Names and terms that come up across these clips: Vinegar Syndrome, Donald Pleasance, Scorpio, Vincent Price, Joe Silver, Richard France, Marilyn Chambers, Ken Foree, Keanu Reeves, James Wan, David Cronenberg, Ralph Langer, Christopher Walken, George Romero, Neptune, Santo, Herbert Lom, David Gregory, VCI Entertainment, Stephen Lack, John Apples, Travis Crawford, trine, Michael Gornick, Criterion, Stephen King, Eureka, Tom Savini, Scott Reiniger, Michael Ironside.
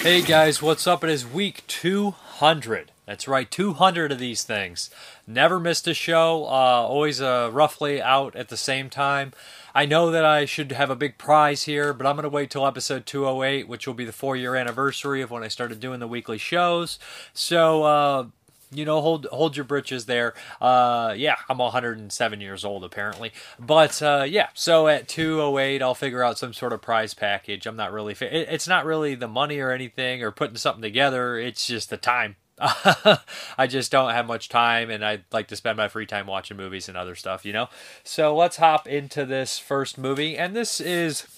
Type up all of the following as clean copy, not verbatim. Hey guys, what's up? It is week 200. That's right, 200 of these things. Never missed a show, always roughly out at the same time. I know that I should have a big prize here, but I'm going to wait till episode 208, which will be the 4-year anniversary of when I started doing the weekly shows. So, you know, hold your britches there. Yeah, I'm 107 years old, apparently. But, yeah, so at 208, I'll figure out some sort of prize package. I'm not really... It's not really the money or anything or putting something together. It's just the time. I just don't have much time, and I'd like to spend my free time watching movies and other stuff, you know? So let's hop into this first movie. And this is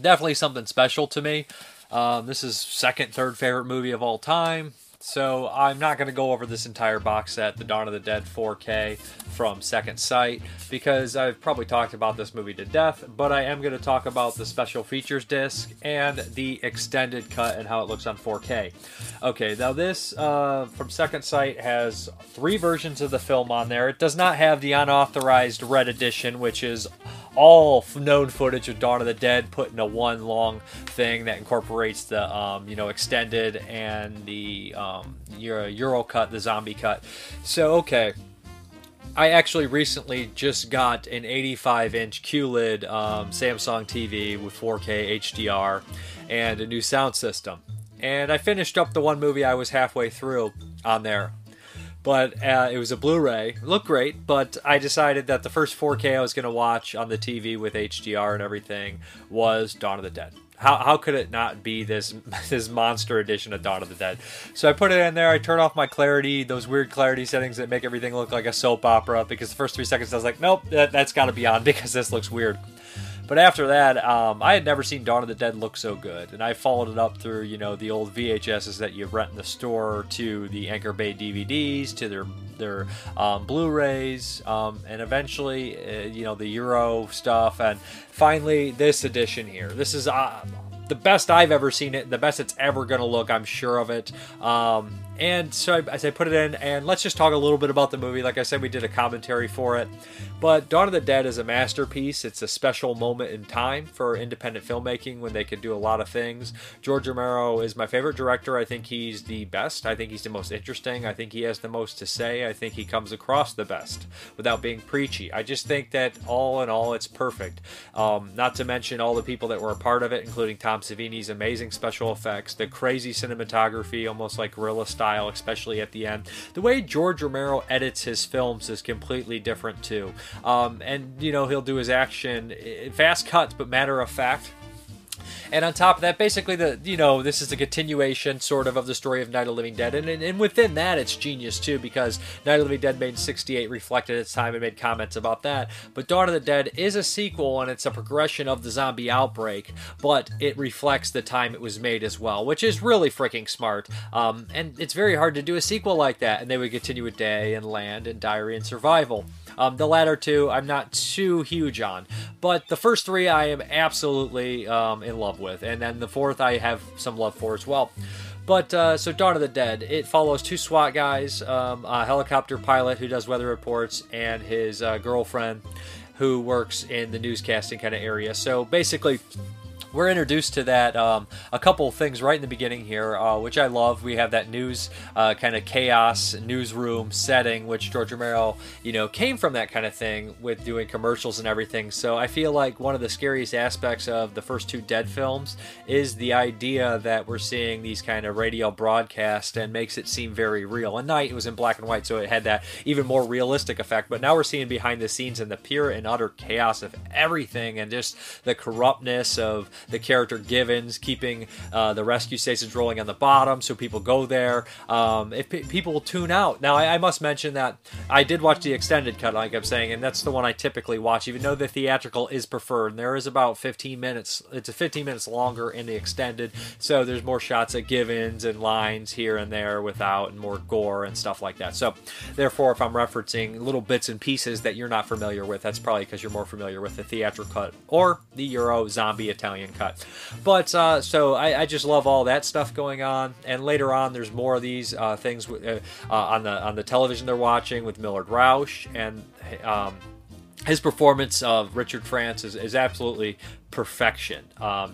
definitely something special to me. This is second, third favorite movie of all time. So I'm not going to go over this entire box set, the Dawn of the Dead 4K from Second Sight, because I've probably talked about this movie to death, but I am going to talk about the special features disc and the extended cut and how it looks on 4K. Okay, now this from Second Sight has 3 versions of the film on there. It does not have the unauthorized Red Edition, which is all known footage of Dawn of the Dead put into one long thing that incorporates the extended and the Euro cut, the zombie cut. So okay, I actually recently just got an 85-inch QLED Samsung TV with 4K HDR and a new sound system, and I finished up the one movie I was halfway through on there. But it was a Blu-ray. It looked great, but I decided that the first 4K I was going to watch on the TV with HDR and everything was Dawn of the Dead. How could it not be this monster edition of Dawn of the Dead? So I put it in there. I turned off my clarity, those weird clarity settings that make everything look like a soap opera, because the first 3 seconds I was like, nope, that's got to be on because this looks weird. But after that, I had never seen Dawn of the Dead look so good. And I followed it up through, the old VHSs that you rent in the store, to the Anchor Bay DVDs, to their Blu-rays, and eventually, the Euro stuff. And finally, this edition here. This is the best I've ever seen it, the best it's ever going to look, I'm sure of it. And so I put it in, and let's just talk a little bit about the movie. Like I said, we did a commentary for it. But Dawn of the Dead is a masterpiece. It's a special moment in time for independent filmmaking when they could do a lot of things. George Romero is my favorite director. I think he's the best. I think he's the most interesting. I think he has the most to say. I think he comes across the best without being preachy. I just think that all in all, it's perfect. Not to mention all the people that were a part of it, including Tom Savini's amazing special effects, the crazy cinematography, almost like guerrilla style, especially at the end. The way George Romero edits his films is completely different too. And he'll do his action fast cuts, but matter of fact. And on top of that, basically, this is a continuation sort of the story of Night of the Living Dead. And within that, it's genius, too, because Night of the Living Dead made 68 reflected its time and made comments about that. But Dawn of the Dead is a sequel, and it's a progression of the zombie outbreak, but it reflects the time it was made as well, which is really freaking smart. And it's very hard to do a sequel like that. And they would continue with Day and Land and Diary and Survival. The latter two, I'm not too huge on. But the first 3, I am absolutely in love with. And then the 4th, I have some love for as well. But, so Dawn of the Dead, it follows 2 SWAT guys, a helicopter pilot who does weather reports, and his girlfriend who works in the newscasting kind of area. So, basically, we're introduced to that, a couple of things right in the beginning here, which I love. We have that news kind of chaos newsroom setting, which George Romero, came from that kind of thing with doing commercials and everything. So I feel like one of the scariest aspects of the first 2 Dead films is the idea that we're seeing these kind of radio broadcasts, and makes it seem very real. And Night, it was in black and white, so it had that even more realistic effect. But now we're seeing behind the scenes and the pure and utter chaos of everything, and just the corruptness of the character Givens keeping the rescue stations rolling on the bottom, so people go there. If people will tune out. Now, I must mention that I did watch the extended cut, like I'm saying, and that's the one I typically watch, even though the theatrical is preferred. And there is about 15 minutes. It's a 15 minutes longer in the extended, so there's more shots at Givens and lines here and there without, and more gore and stuff like that. So, therefore, if I'm referencing little bits and pieces that you're not familiar with, that's probably because you're more familiar with the theatrical cut or the Euro zombie Italian been cut. But so I just love all that stuff going on. And later on, there's more of these things on the television they're watching with Millard Roush, and his performance of Richard France is absolutely perfection.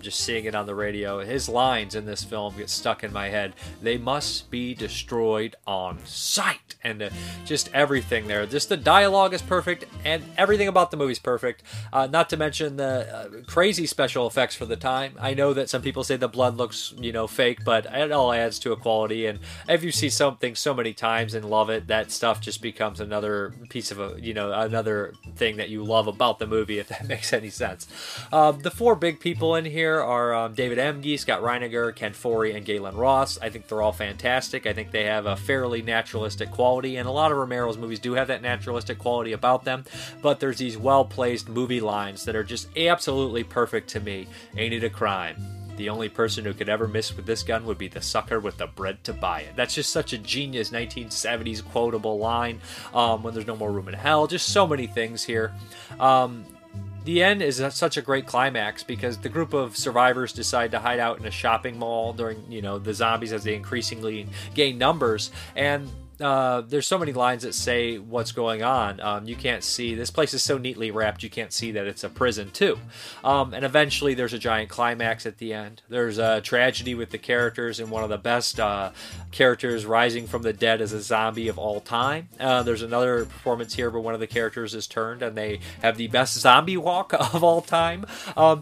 Just seeing it on the radio, his lines in this film get stuck in my head. They must be destroyed on sight, and just everything there. Just the dialogue is perfect, and everything about the movie is perfect. Not to mention the crazy special effects for the time. I know that some people say the blood looks, fake, but it all adds to a quality. And if you see something so many times and love it, that stuff just becomes another piece of another thing that you love about the movie, if that makes any sense. The four big people in here are David Emge, Scott Reiniger, Ken Foree, and Gaylen Ross. I think they're all fantastic. I think they have a fairly naturalistic quality, and a lot of Romero's movies do have that naturalistic quality about them, but there's these well-placed movie lines that are just absolutely perfect to me. Ain't it a crime? The only person who could ever miss with this gun would be the sucker with the bread to buy it. That's just such a genius 1970s quotable line, when there's no more room in hell. Just so many things here. The end is such a great climax because the group of survivors decide to hide out in a shopping mall during, the zombies as they increasingly gain numbers. And there's so many lines that say what's going on. You can't see, this place is so neatly wrapped, you can't see that it's a prison too. And eventually there's a giant climax at the end. There's a tragedy with the characters, and one of the best characters rising from the dead as a zombie of all time. There's another performance here where one of the characters is turned and they have the best zombie walk of all time.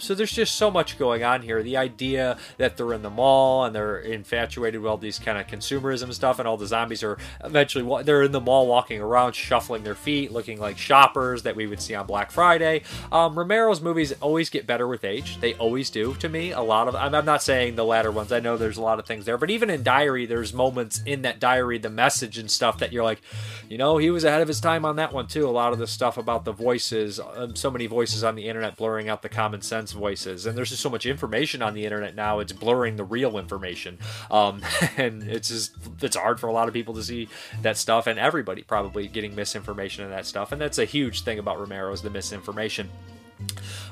So there's just so much going on here. The idea that they're in the mall and they're infatuated with all these kind of consumerism stuff, and all the zombies are eventually they're in the mall walking around shuffling their feet looking like shoppers that we would see on Black Friday. Romero's movies always get better with age. They always do, to me. A lot of, I'm not saying the latter ones, I know there's a lot of things there, but even in Diary, there's moments in that Diary, the message and stuff, that you're like, he was ahead of his time on that one too. A lot of the stuff about the voices, so many voices on the internet blurring out the common sense voices, and there's just so much information on the internet now, it's blurring the real information, and it's hard for a lot of people to see that stuff, and everybody probably getting misinformation and that stuff. And that's a huge thing about Romero, is the misinformation.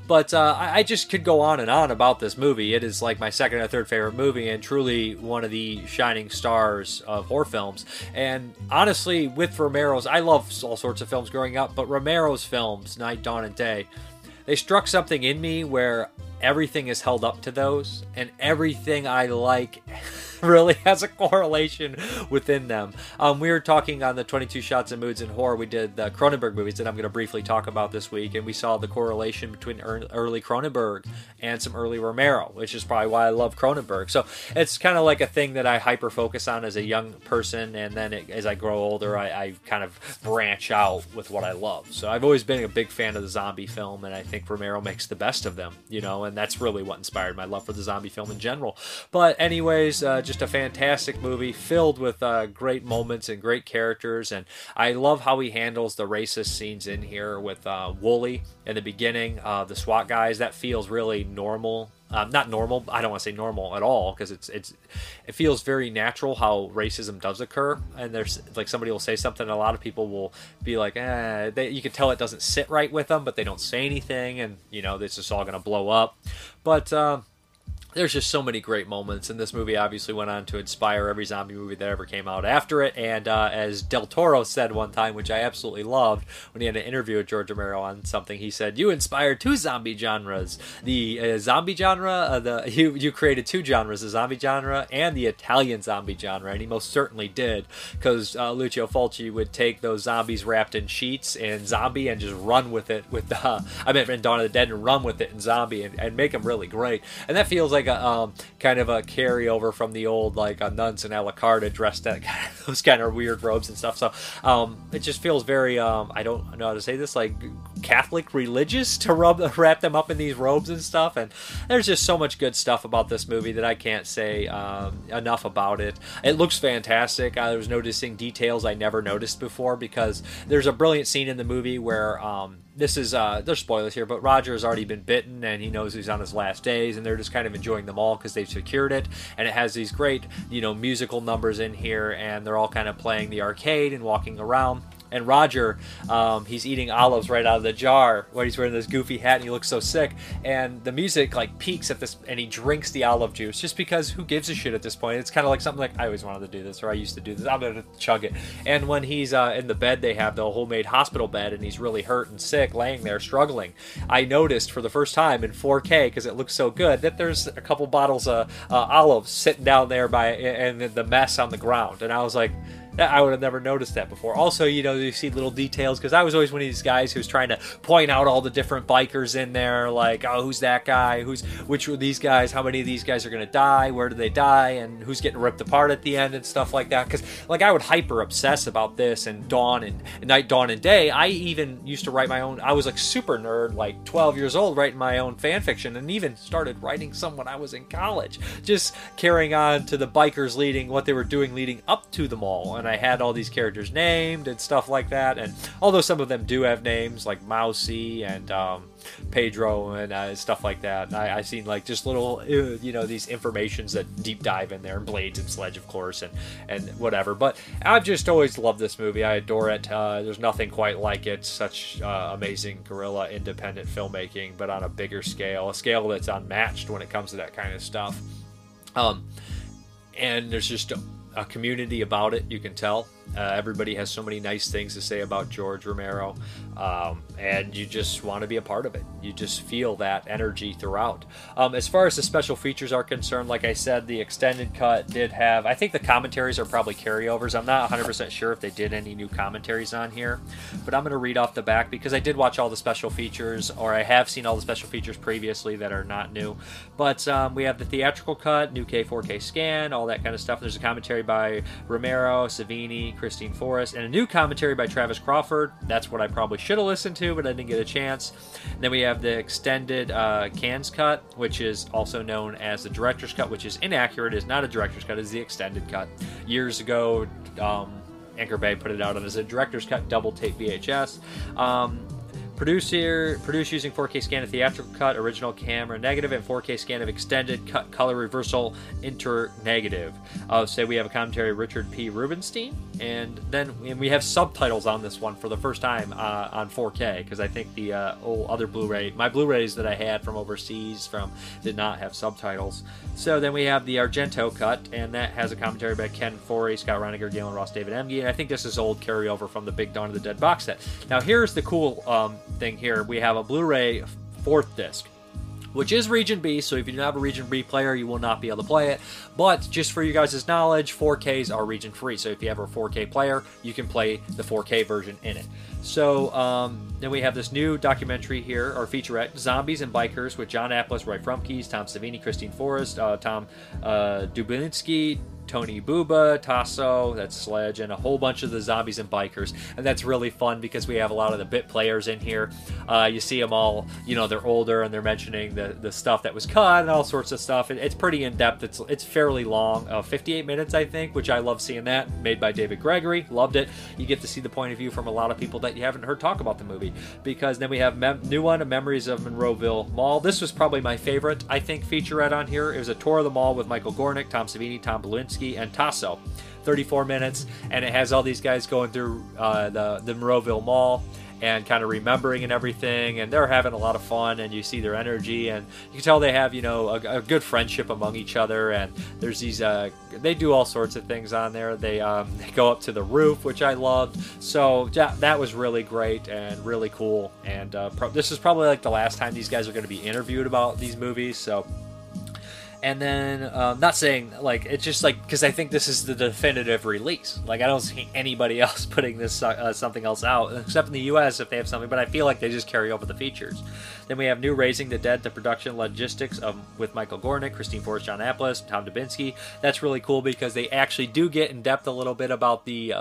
But I just could go on and on about this movie. It is like my second or third favorite movie, and truly one of the shining stars of horror films. And honestly, with Romero's, I love all sorts of films growing up, but Romero's films, Night, Dawn, and Day, they struck something in me where everything is held up to those, and everything I like really has a correlation within them. We were talking on the 22 Shots and Moods in Horror. We did the Cronenberg movies that I'm going to briefly talk about this week, and we saw the correlation between early Cronenberg and some early Romero, which is probably why I love Cronenberg. So it's kind of like a thing that I hyper-focus on as a young person, and then as I grow older, I kind of branch out with what I love. So I've always been a big fan of the zombie film, and I think Romero makes the best of them, and that's really what inspired my love for the zombie film in general. But anyways, just a fantastic movie filled with great moments and great characters, and I love how he handles the racist scenes in here with Wooly in the beginning, the SWAT guys. That feels really normal. Not normal, I don't want to say normal at all, because it feels very natural how racism does occur. And there's like, somebody will say something, and a lot of people will be like, you can tell it doesn't sit right with them, but they don't say anything, and it's just all going to blow up. But there's just so many great moments, and this movie obviously went on to inspire every zombie movie that ever came out after it. And as Del Toro said one time, which I absolutely loved, when he had an interview with George Romero on something, he said, "You inspired two zombie genres: the zombie genre, you created two genres, the zombie genre and the Italian zombie genre." And he most certainly did, because Lucio Fulci would take those zombies wrapped in sheets and zombie, and just run with it in Dawn of the Dead, and run with it in zombie, and make them really great. And that feels like a kind of a carryover from the old nuns in Alucarda dressed that kind of, those kind of weird robes and stuff. So it just feels very I don't know how to say this, like Catholic religious, to wrap them up in these robes and stuff. And there's just so much good stuff about this movie that I can't say enough about it. It looks fantastic. I was noticing details I never noticed before, because there's a brilliant scene in the movie where this is, there's spoilers here, but Roger has already been bitten, and he knows he's on his last days, and they're just kind of enjoying them all because they've secured it. And it has these great, musical numbers in here, and they're all kind of playing the arcade and walking around. and Roger, he's eating olives right out of the jar where he's wearing this goofy hat and he looks so sick. And the music like peaks at this and he drinks the olive juice just because who gives a shit at this point? It's kind of like something like, I always wanted to do this, or I used to do this. I'm going to chug it. And when he's in the bed, they have the homemade hospital bed and he's really hurt and sick laying there struggling. I noticed for the first time in 4K, because it looks so good, that there's a couple bottles of olives sitting down there and the mess on the ground. And I was like, I would have never noticed that before. Also, you know, you see little details, because I was always one of these guys who's trying to point out all the different bikers in there, like, oh, who's that guy? Which were these guys? How many of these guys are going to die? Where do they die? And who's getting ripped apart at the end and stuff like that? Because, like, I would hyper-obsess about this and Dawn and Night, Dawn and Day. I even used to write my own. I was, like, super nerd, like, 12 years old, writing my own fan fiction, and even started writing some when I was in college, just carrying on to the bikers leading, what they were doing leading up to the mall. And I had all these characters named and stuff like that. And although some of them do have names, like Mousy and Pedro and stuff like that, and I've seen like just little, you know, these informations that deep dive in there, and Blades and Sledge, of course, and whatever. But I've just always loved this movie. I adore it. There's nothing quite like it. Such amazing guerrilla independent filmmaking, but on a bigger scale, a scale that's unmatched when it comes to that kind of stuff. And there's just a community about it, you can tell. Everybody has so many nice things to say about George Romero, and you just want to be a part of it. You just feel that energy throughout. As far as the special features are concerned, like I said, the extended cut did have, I think the commentaries are probably carryovers. I'm not 100% sure if they did any new commentaries on here, but I'm going to read off the back because I did watch all the special features, or I have seen all the special features previously that are not new. But we have the theatrical cut, new K4K scan, all that kind of stuff. There's a commentary by Romero, Savini, Christine Forrest, and a new commentary by Travis Crawford. That's what I probably should have listened to, but I didn't get a chance. And then we have the extended Cannes cut, which is also known as the director's cut, which is inaccurate. It's not a director's cut, it's the extended cut. Years ago, Anchor Bay put it out as a director's cut double tape VHS. Produced using 4K scan of theatrical cut, original camera negative, and 4K scan of extended cut color reversal inter-negative. So we have a commentary, Richard P. Rubenstein, and we have subtitles on this one for the first time on 4K, because I think the other Blu-ray, my Blu-rays that I had from overseas did not have subtitles. So then we have the Argento cut, and that has a commentary by Ken Foree, Scott Reiniger, Gaylen Ross, David Emge, and I think this is old carryover from the Big Dawn of the Dead box set. Now here's the cool thing here. We have a Blu-ray 4th disc, which is Region B, so if you don't have a Region B player, you will not be able to play it. But just for you guys' knowledge, 4Ks are region free, so if you have a 4K player, you can play the 4K version in it. So then we have this new documentary here, or featurette, Zombies and Bikers, with John Apples, Roy Frumkes, Tom Savini, Christine Forrest, Tom Dubensky, Tony Buba, Tasso, that's Sledge, and a whole bunch of the Zombies and Bikers. And that's really fun because we have a lot of the bit players in here. You see them all, you know, they're older and they're mentioning the stuff that was cut and all sorts of stuff. It's pretty in-depth. It's fairly long, 58 minutes, I think, which I love seeing that. Made by David Gregory. Loved it. You get to see the point of view from a lot of people that you haven't heard talk about the movie. Because then we have new one, Memories of Monroeville Mall. This was probably my favorite, I think, featurette on here. It was a tour of the mall with Michael Gornick, Tom Savini, Tom Dubensky, and Tasso, 34 minutes, and it has all these guys going through the Monroeville Mall and kind of remembering and everything, and they're having a lot of fun, and you see their energy, and you can tell they have, you know, a good friendship among each other, and there's these, they do all sorts of things on there. They go up to the roof, which I loved, so that was really great and really cool, and this is probably like the last time these guys are going to be interviewed about these movies, so... And then, not saying, like, it's just, like, because I think this is the definitive release. Like, I don't see anybody else putting this something else out, except in the U.S. if they have something, but I feel like they just carry over the features. Then we have New Raising the Dead, the production logistics with Michael Gornick, Christine Forrest, John Apples, Tom Dubensky. That's really cool because they actually do get in depth a little bit about the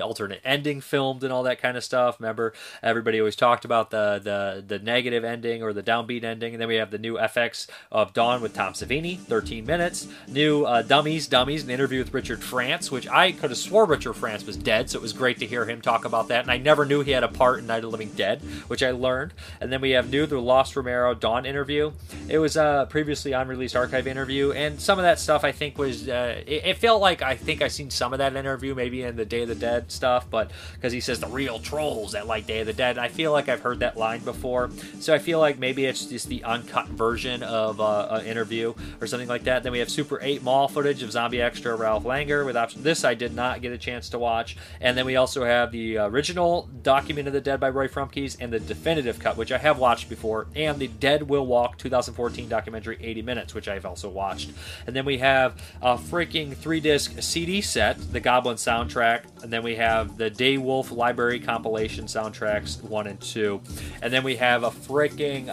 alternate ending filmed and all that kind of stuff. Remember, everybody always talked about the negative ending or the downbeat ending. And then we have the new FX of Dawn with Tom Savini, 13 minutes. New Dummies, an interview with Richard France, which I could have swore Richard France was dead, so it was great to hear him talk about that. And I never knew he had a part in Night of the Living Dead, which I learned. And then we have new The Lost Romero Dawn interview. It was a previously unreleased archive interview, and some of that stuff I think was... it felt like I think I seen some of that interview maybe in the Day of the Dead stuff, but because he says the real trolls that like Day of the Dead, I feel like I've heard that line before. So I feel like maybe it's just the uncut version of an interview or something like that. Then we have Super 8 Mall footage of zombie extra Ralph Langer. With this I did not get a chance to watch. And then we also have the original Document of the Dead by Roy Frumkes and the definitive cut, which I have watched before, and the Dead Will Walk 2014 documentary 80 Minutes, which I've also watched. And then we have a freaking 3-disc CD set, the Goblin soundtrack, and then we have the Daywolf Library compilation soundtracks 1 and 2. And then we have a freaking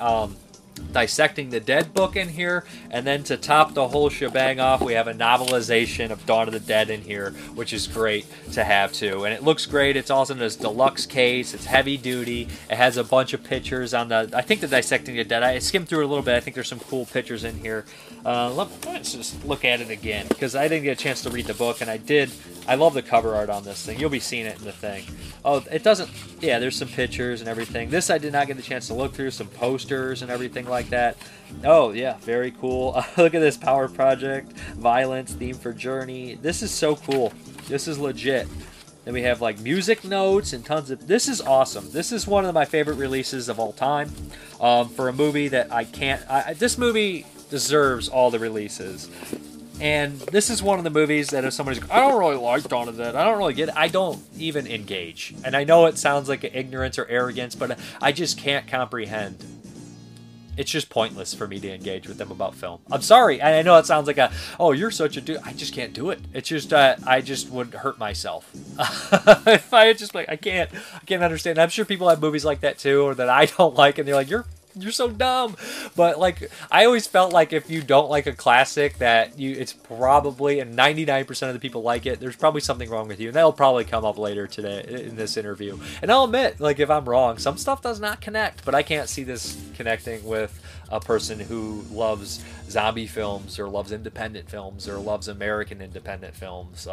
Dissecting the Dead book in here, and then to top the whole shebang off, we have a novelization of Dawn of the Dead in here, which is great to have too. And it looks great. It's also in this deluxe case. It's heavy duty. It has a bunch of pictures on the, I think, the Dissecting the Dead. I skimmed through it a little bit. I think there's some cool pictures in here. Let's just look at it again, because I didn't get a chance to read the book, and I love the cover art on this thing. You'll be seeing it in the thing. Oh, it doesn't... Yeah, there's some pictures and everything. This I did not get the chance to look through. Some posters and everything like that. Oh, yeah, very cool. Look at this Power Project. Violence, theme for Journey. This is so cool. This is legit. Then we have, like, music notes and tons of... This is awesome. This is one of my favorite releases of all time. For a movie that I can't... this movie deserves all the releases. And this is one of the movies that if somebody's like, I don't really like Dawn of the Dead, I don't really get it, I don't even engage. And I know it sounds like ignorance or arrogance, but I just can't comprehend. It's just pointless for me to engage with them about film. I'm sorry. And I know it sounds like you're such a dude. I just can't do it. It's just, I just would hurt myself. If I just like, I can't understand. I'm sure people have movies like that too, or that I don't like, and they're like, you're so dumb. But like, I always felt like if you don't like a classic that it's probably, and 99% of the people like it, there's probably something wrong with you. And that'll probably come up later today in this interview. And I'll admit, like, if I'm wrong, some stuff does not connect, but I can't see this connecting with a person who loves zombie films or loves independent films or loves American independent films.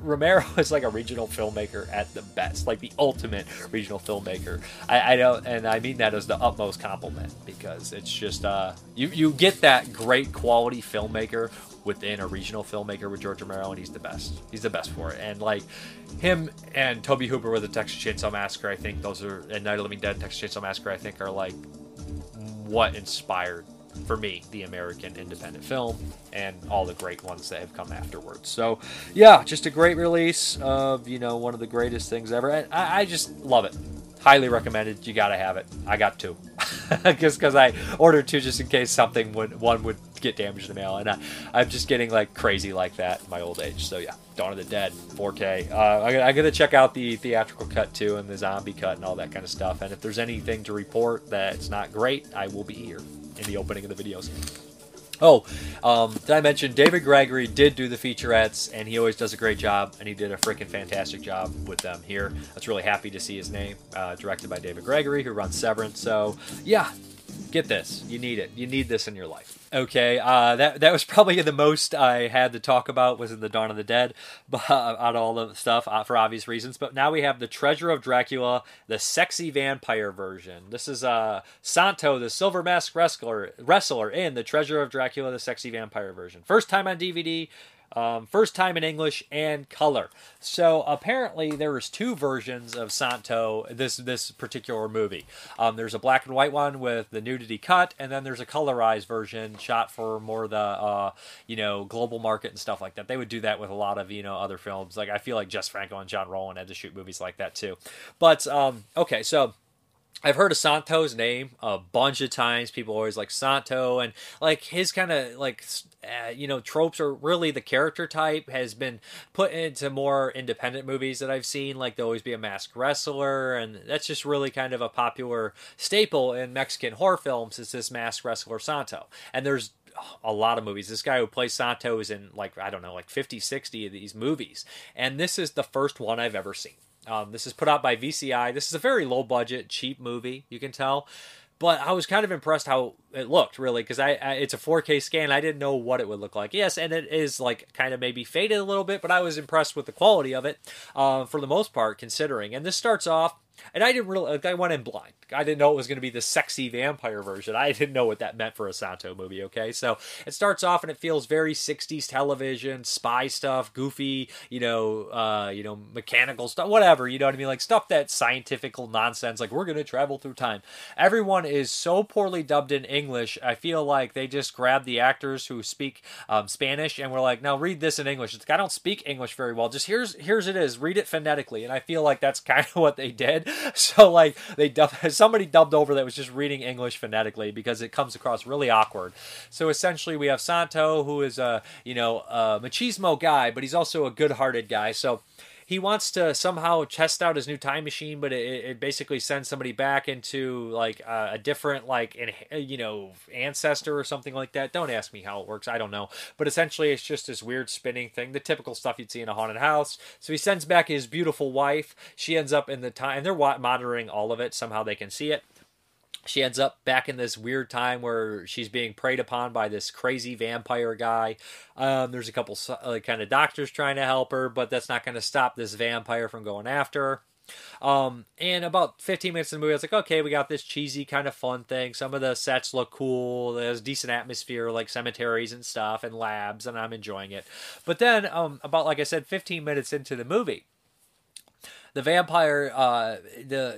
Romero is like a regional filmmaker at the best, like the ultimate regional filmmaker. I don't, and I mean that as the utmost compliment, because it's just you get that great quality filmmaker within a regional filmmaker with George Romero, and he's the best. He's the best for it. And like him and Tobe Hooper with the Texas Chainsaw Massacre, I think those are, and Night of the Living Dead, Texas Chainsaw Massacre, I think are like what inspired for me the American independent film and all the great ones that have come afterwards. So yeah, just a great release of one of the greatest things ever, and I just love it. Highly recommended. You gotta have it. I got 2 just because I ordered 2 just in case one would get damaged in the mail, and I'm just getting like crazy like that in my old age. So yeah, Dawn of the Dead 4K. I'm gonna check out the theatrical cut too, and the zombie cut and all that kind of stuff, and if there's anything to report that's not great, I will be here in the opening of the videos. Did I mention David Gregory did do the featurettes, and he always does a great job, and he did a freaking fantastic job with them here. I was really happy to see his name, directed by David Gregory, who runs Severance. So yeah, get this. You need it. You need this in your life. Okay, that was probably the most I had to talk about was in the Dawn of the Dead, but on all the stuff for obvious reasons. But now we have the Treasure of Dracula, the sexy vampire version. This is Santo, the Silver Mask wrestler in the Treasure of Dracula, the sexy vampire version. First time on DVD. First time in English and color. So apparently there was 2 versions of Santo, this particular movie. There's a black and white one with the nudity cut, and then there's a colorized version shot for more the global market and stuff like that. They would do that with a lot of other films. Like I feel like Jess Franco and John Rowland had to shoot movies like that too. But okay, so I've heard of Santo's name a bunch of times. People always like Santo, and like his kind of like tropes, or really the character type has been put into more independent movies that I've seen. Like there'll always be a masked wrestler, and that's just really kind of a popular staple in Mexican horror films is this masked wrestler Santo. And there's a lot of movies. This guy who plays Santo is in like, I don't know, like 50, 60 of these movies. And this is the first one I've ever seen. This is put out by VCI. This is a very low budget, cheap movie, you can tell. But I was kind of impressed how it looked, really, because it's a 4K scan. I didn't know what it would look like. Yes, and it is like kind of maybe faded a little bit, but I was impressed with the quality of it for the most part, considering. And this starts off, and I didn't really, like, I went in blind. I didn't know it was going to be the sexy vampire version. I didn't know what that meant for a Santo movie, okay? So it starts off, and it feels very 60s television, spy stuff, goofy, mechanical stuff, whatever, you know what I mean? Like stuff that's scientific nonsense, like we're going to travel through time. Everyone is so poorly dubbed in English. I feel like they just grabbed the actors who speak Spanish and were like, "Now read this in English." It's like, I don't speak English very well. Just here's it is. Read it phonetically. And I feel like that's kind of what they did. So like somebody dubbed over that was just reading English phonetically because it comes across really awkward. So essentially, we have Santo, who is a machismo guy, but he's also a good-hearted guy. So he wants to somehow test out his new time machine, but it basically sends somebody back into like a different, ancestor or something like that. Don't ask me how it works. I don't know. But essentially, it's just this weird spinning thing, the typical stuff you'd see in a haunted house. So he sends back his beautiful wife. She ends up in the time, and they're monitoring all of it. Somehow they can see it. She ends up back in this weird time where she's being preyed upon by this crazy vampire guy. There's a couple kind of doctors trying to help her, but that's not going to stop this vampire from going after her. And about 15 minutes in the movie, I was like, okay, we got this cheesy kind of fun thing. Some of the sets look cool. There's decent atmosphere, like cemeteries and stuff and labs, and I'm enjoying it. But then about, like I said, 15 minutes into the movie, the vampire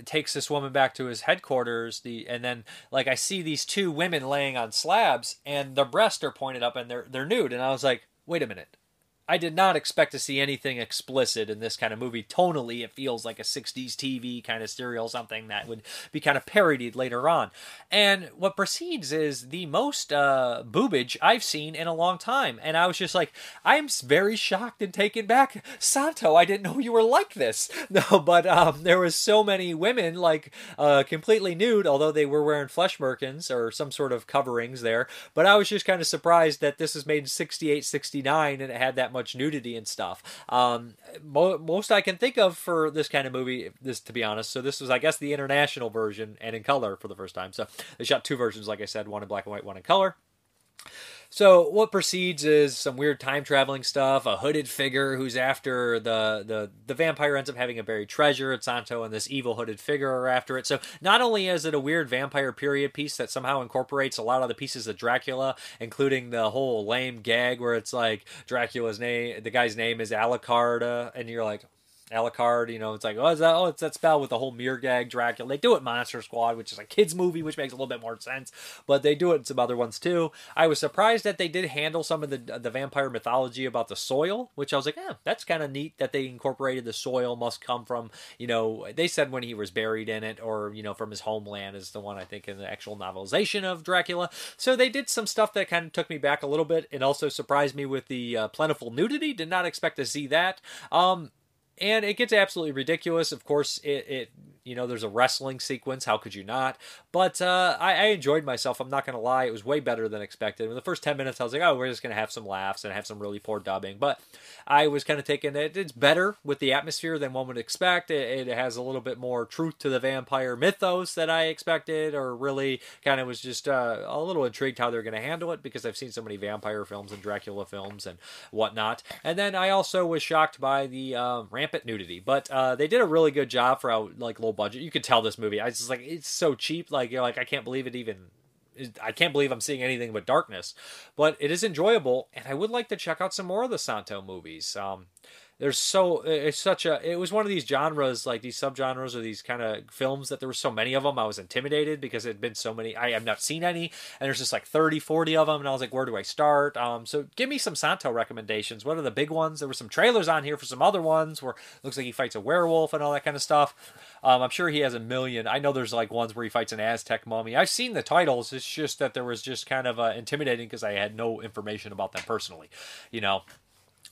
takes this woman back to his headquarters. And then, like, I see these two women laying on slabs, and their breasts are pointed up, and they're nude. And I was like, wait a minute. I did not expect to see anything explicit in this kind of movie. Tonally, it feels like a 60s TV kind of serial, something that would be kind of parodied later on. And what proceeds is the most boobage I've seen in a long time. And I was just like, I'm very shocked and taken back. Santo, I didn't know you were like this. No, but there was so many women, like, completely nude, although they were wearing flesh merkins or some sort of coverings there. But I was just kind of surprised that this was made in 68, 69, and it had that much nudity and stuff. Most I can think of for this kind of movie, this, to be honest. So this was, I guess, the international version and in color for the first time. So they shot two versions, like I said, one in black and white, one in color. So what proceeds is some weird time traveling stuff. A hooded figure who's after the vampire ends up having a buried treasure. It's Santo and this evil hooded figure are after it. So not only is it a weird vampire period piece that somehow incorporates a lot of the pieces of Dracula, including the whole lame gag where it's like Dracula's name, the guy's name is Alucard, and you're like, Alucard, it's like, it's that spell with the whole mirror gag Dracula. They do it in Monster Squad, which is a kids movie, which makes a little bit more sense, but they do it in some other ones too. I was surprised that they did handle some of the vampire mythology about the soil, which I was like, that's kind of neat that they incorporated the soil must come from, they said when he was buried in it, or, from his homeland is the one I think in the actual novelization of Dracula. So they did some stuff that kind of took me back a little bit and also surprised me with the plentiful nudity. Did not expect to see that. And it gets absolutely ridiculous. Of course, it there's a wrestling sequence. How could you not? But I enjoyed myself. I'm not going to lie. It was way better than expected. In the first 10 minutes, I was like, we're just going to have some laughs and have some really poor dubbing. But I was kind of taken. It's better with the atmosphere than one would expect. It has a little bit more truth to the vampire mythos that I expected, or really kind of was just a little intrigued how they're going to handle it, because I've seen so many vampire films and Dracula films and whatnot. And then I also was shocked by the rampant nudity. But they did a really good job for how, like, low budget. You could tell this movie, I was just like, it's so cheap, like, you're like, I can't believe I'm seeing anything but darkness. But it is enjoyable, and I would like to check out some more of the Santo movies. It was one of these genres, like these subgenres or these kind of films that there were so many of them. I was intimidated because it had been so many. I have not seen any, and there's just like 30, 40 of them. And I was like, where do I start? So give me some Santo recommendations. What are the big ones? There were some trailers on here for some other ones where it looks like he fights a werewolf and all that kind of stuff. I'm sure he has a million. I know there's like ones where he fights an Aztec mummy. I've seen the titles. It's just that there was just kind of intimidating because I had no information about them personally,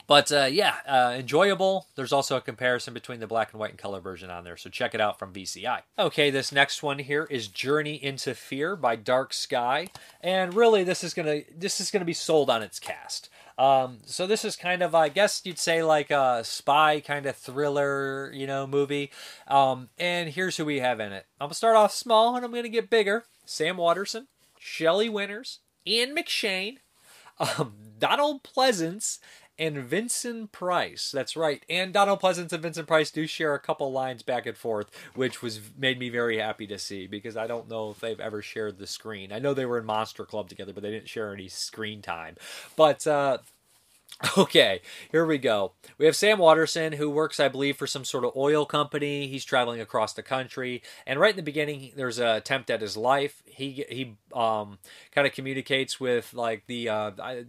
But, enjoyable. There's also a comparison between the black and white and color version on there, so check it out from VCI. Okay, this next one here is Journey into Fear by Dark Sky. And really, this is gonna be sold on its cast. So this is kind of, I guess you'd say, like a spy kind of thriller, movie. And here's who we have in it. I'm going to start off small, and I'm going to get bigger. Sam Waterston, Shelley Winters, Ian McShane, Donald Pleasance, and Vincent Price. That's right. And Donald Pleasance and Vincent Price do share a couple lines back and forth, which was made me very happy to see, because I don't know if they've ever shared the screen. I know they were in Monster Club together, but they didn't share any screen time. But, okay, here we go. We have Sam Waterston, who works, I believe, for some sort of oil company. He's traveling across the country, and right in the beginning, there's an attempt at his life. He kind of communicates with like the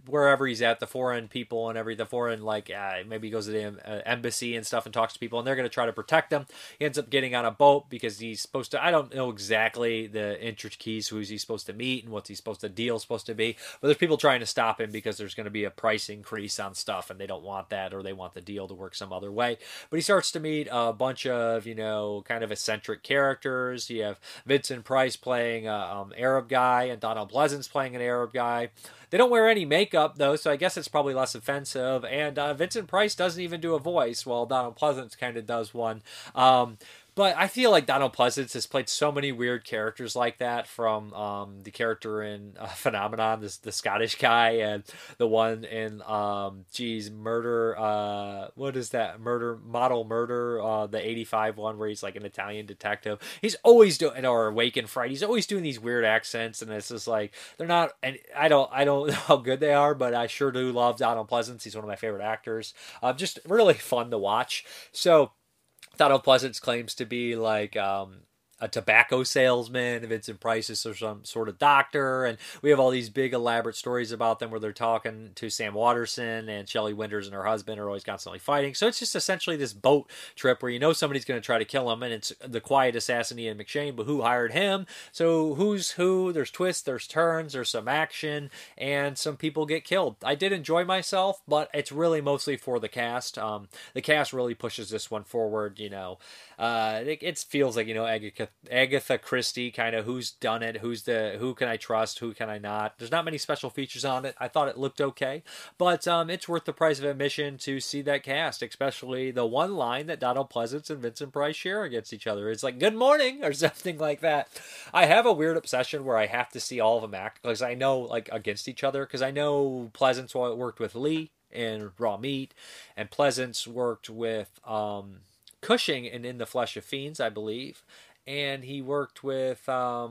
wherever he's at, the foreign people and the foreign, like maybe he goes to the embassy and stuff and talks to people, and they're going to try to protect him. He ends up getting on a boat because he's supposed to. I don't know exactly the intricacies, who he's supposed to meet and what's he supposed to deal supposed to be, but there's people trying to stop him because there's going to be a price increase on stuff, and they don't want that, or they want the deal to work some other way. But he starts to meet a bunch of, kind of eccentric characters. You have Vincent Price playing an Arab guy, and Donald Pleasance playing an Arab guy. They don't wear any makeup, though, so I guess it's probably less offensive. And Vincent Price doesn't even do a voice, while Donald Pleasance kind of does one. But I feel like Donald Pleasance has played so many weird characters like that, from the character in Phenomenon, the Scottish guy, and the one in, Murder, what is that? Model Murder, the 85 one where he's like an Italian detective. He's always doing, or Awaken Fright, he's always doing these weird accents, and it's just like, they're not, and I don't know how good they are, but I sure do love Donald Pleasance. He's one of my favorite actors. Just really fun to watch. So, Donald Pleasance claims to be like a tobacco salesman. Vincent Price is some sort of doctor, and we have all these big elaborate stories about them where they're talking to Sam Waterston, and Shelley Winters and her husband are always constantly fighting. So it's just essentially this boat trip where somebody's going to try to kill him, and it's the quiet assassin Ian McShane, but who hired him? So who's who? There's twists, there's turns, there's some action, and some people get killed. I did enjoy myself, but it's really mostly for the cast. The cast really pushes this one forward. It feels like Agatha Christie, kind of who's done it, who can I trust, who can I not. There's not many special features on it. I thought it looked okay, but it's worth the price of admission to see that cast, especially the one line that Donald Pleasance and Vincent Price share against each other. It's like, good morning, or something like that. I have a weird obsession where I have to see all of them act, because I know, like, against each other, because I know Pleasance worked with Lee in Raw Meat, and Pleasance worked with Cushing in The Flesh of Fiends, I believe. And he worked with, I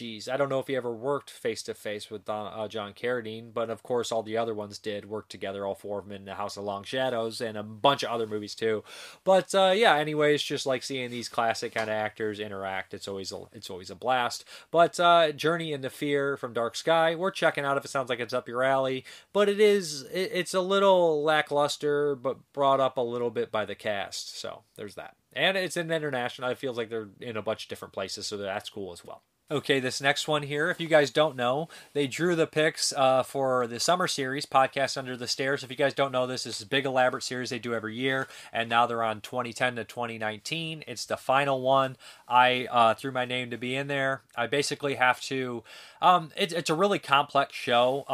don't know if he ever worked face-to-face with John Carradine, but of course all the other ones did work together, all four of them in The House of Long Shadows and a bunch of other movies too. But anyways, just like seeing these classic kind of actors interact, it's always a blast. But Journey into Fear from Dark Sky, we're checking out if it sounds like it's up your alley, but it's a little lackluster, but brought up a little bit by the cast, so there's that. And it's an international. It feels like they're in a bunch of different places, so that's cool as well. Okay, this next one here, if you guys don't know, they drew the picks for the summer series, Podcast Under the Stairs. If you guys don't know this is a big elaborate series they do every year, and now they're on 2010 to 2019. It's the final one. I threw my name to be in there. I basically have to, it's a really complex show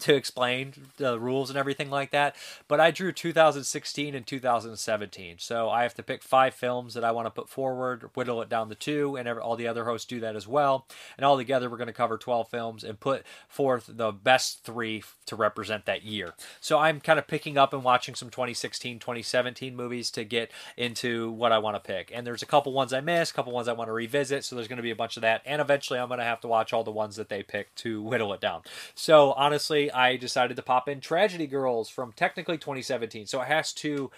to explain the rules and everything like that, but I drew 2016 and 2017, so I have to pick 5 films that I want to put forward, whittle it down to 2, and all the other hosts do that as well. And all together, we're going to cover 12 films and put forth the best 3 to represent that year. So I'm kind of picking up and watching some 2016, 2017 movies to get into what I want to pick. And there's a couple ones I missed, a couple ones I want to revisit. So there's going to be a bunch of that. And eventually, I'm going to have to watch all the ones that they picked to whittle it down. So honestly, I decided to pop in Tragedy Girls from technically 2017. So it has to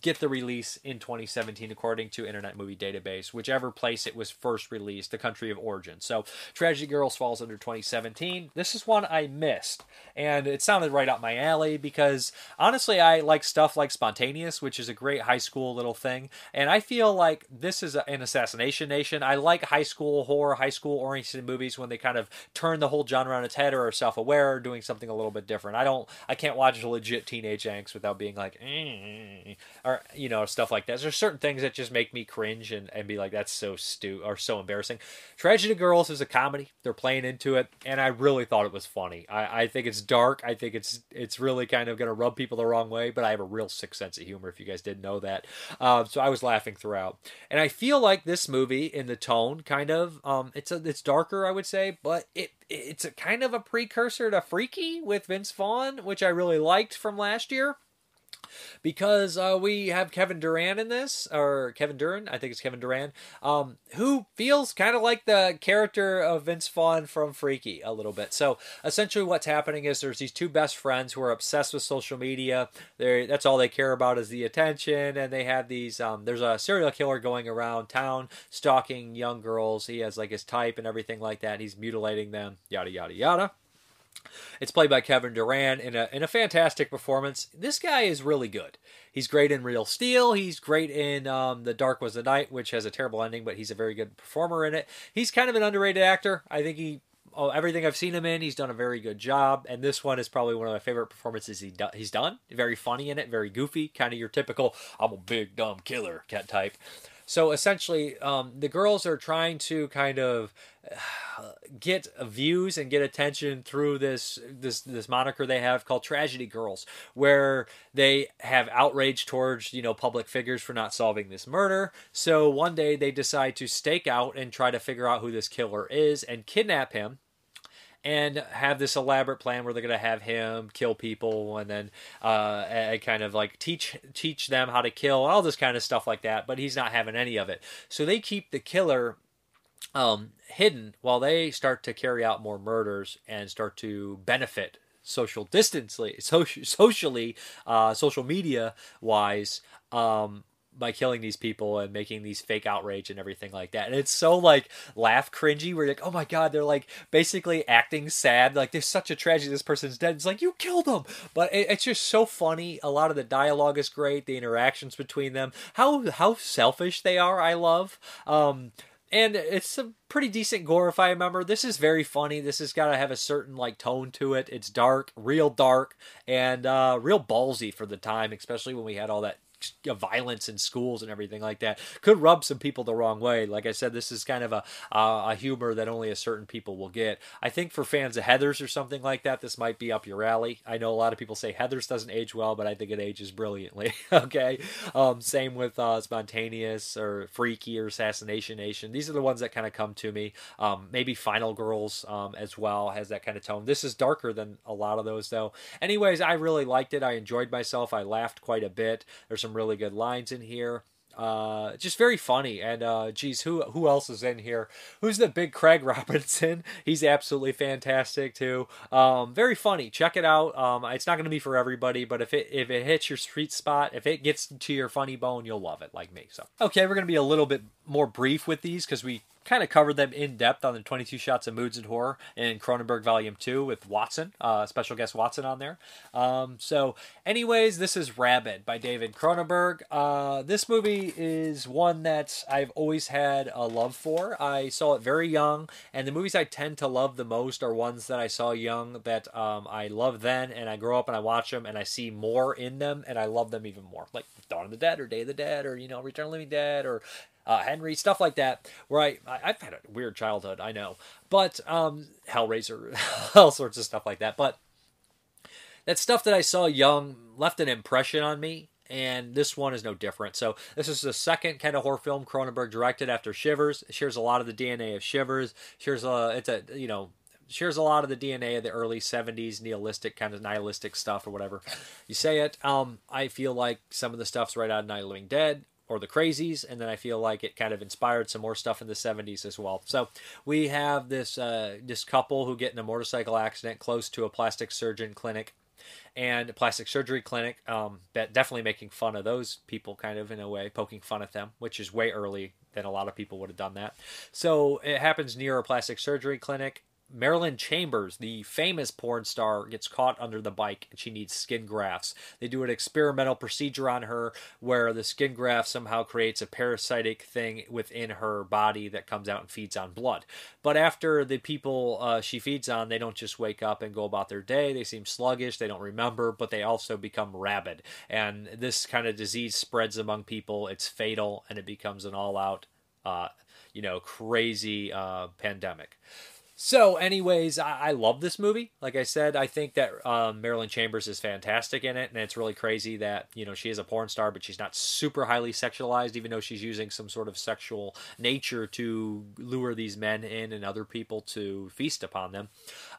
get the release in 2017 according to Internet Movie Database, whichever place it was first released, the country of origin. So Tragedy Girls falls under 2017. This is one I missed, and it sounded right up my alley, because honestly I like stuff like Spontaneous, which is a great high school little thing, and I feel like this is an Assassination Nation. I like high school horror, high school oriented movies when they kind of turn the whole genre on its head, or are self-aware, or doing something a little bit different. I can't watch a legit Teenage Angst without being like or stuff like that. There's certain things that just make me cringe and be like, that's so stupid or so embarrassing. Tragedy Tragedy Girls is a comedy. They're playing into it, and I really thought it was funny. I think it's dark. I think it's really kind of going to rub people the wrong way, but I have a real sick sense of humor, if you guys didn't know that. So I was laughing throughout. And I feel like this movie, in the tone, kind of, it's darker, I would say, but it's a kind of a precursor to Freaky with Vince Vaughn, which I really liked from last year. Because we have Kevin Durant in this, or Kevin Duran, I think it's Kevin Durant, who feels kind of like the character of Vince Vaughn from Freaky a little bit. So essentially what's happening is there's these two best friends who are obsessed with social media. That's all they care about is the attention, and they have these, there's a serial killer going around town stalking young girls. He has like his type and everything like that. He's mutilating them, yada, yada, yada. It's played by Kevin Durant in a fantastic performance. This guy is really good. He's great in Real Steel. He's great in The Dark Was the Night, which has a terrible ending, but he's a very good performer in it. He's kind of an underrated actor. I think everything I've seen him in, he's done a very good job. And this one is probably one of my favorite performances he's done. Very funny in it, very goofy, kind of your typical, I'm a big, dumb killer cat type. So essentially, the girls are trying to kind of get views and get attention through this moniker they have called Tragedy Girls, where they have outrage towards, public figures for not solving this murder. So one day they decide to stake out and try to figure out who this killer is and kidnap him. And have this elaborate plan where they're going to have him kill people and then kind of like teach them how to kill, all this kind of stuff like that. But he's not having any of it. So they keep the killer hidden while they start to carry out more murders and start to benefit social media wise, by killing these people and making these fake outrage and everything like that. And it's so like laugh cringy where you're like, oh my God, they're like basically acting sad. Like there's such a tragedy. This person's dead. It's like, you killed them. But it's just so funny. A lot of the dialogue is great. The interactions between them, how selfish they are. I love, and it's a pretty decent gore, if I remember. This is very funny. This has got to have a certain like tone to it. It's dark, real dark, and real ballsy for the time, especially when we had all that violence in schools and everything like that. Could rub some people the wrong way. Like I said, this is kind of a humor that only a certain people will get. I think for fans of Heathers or something like that, this might be up your alley. I know a lot of people say Heathers doesn't age well, but I think it ages brilliantly. Okay. Same with Spontaneous or Freaky or Assassination Nation. These are the ones that kind of come to me. Maybe Final Girls as well has that kind of tone. This is darker than a lot of those though. Anyways, I really liked it. I enjoyed myself. I laughed quite a bit. There's some really good lines in here, just very funny. And geez, who else is in here? Who's the big Craig Robinson? He's absolutely fantastic too. Very funny. Check it out. It's not going to be for everybody, but if it hits your sweet spot, if it gets to your funny bone, you'll love it like me. So okay, we're going to be a little bit more brief with these because we kind of covered them in depth on the 22 Shots of Moods and Horror in Cronenberg Volume 2 with Watson, special guest Watson on there. So anyways, this is Rabid by David Cronenberg. This movie is one that I've always had a love for. I saw it very young, and the movies I tend to love the most are ones that I saw young that I loved then, and I grow up and I watch them and I see more in them and I love them even more. Like Dawn of the Dead or Day of the Dead or, Return of the Living Dead or Henry, stuff like that, where I've had a weird childhood, I know, but Hellraiser, all sorts of stuff like that. But that stuff that I saw young left an impression on me, and this one is no different. So this is the second kind of horror film Cronenberg directed after Shivers. It shares a lot of the DNA of Shivers. Shares a lot of the DNA of the early 70s nihilistic, kind of nihilistic stuff or whatever you say it. I feel like some of the stuff's right out of Night of the Living Dead or The Crazies, and then I feel like it kind of inspired some more stuff in the 70s as well. So we have this couple who get in a motorcycle accident close to a plastic surgeon clinic and plastic surgery clinic, definitely making fun of those people kind of in a way, poking fun at them, which is way early than a lot of people would have done that. So it happens near a plastic surgery clinic. Marilyn Chambers, the famous porn star, gets caught under the bike and she needs skin grafts. They do an experimental procedure on her where the skin graft somehow creates a parasitic thing within her body that comes out and feeds on blood. But after the people she feeds on, they don't just wake up and go about their day. They seem sluggish, they don't remember, but they also become rabid. And this kind of disease spreads among people. It's fatal, and it becomes an all-out you know, crazy pandemic. So anyways, I love this movie. Like I said, I think that Marilyn Chambers is fantastic in it, and it's really crazy that, you know, she is a porn star, but she's not super highly sexualized, even though she's using some sort of sexual nature to lure these men in and other people to feast upon them.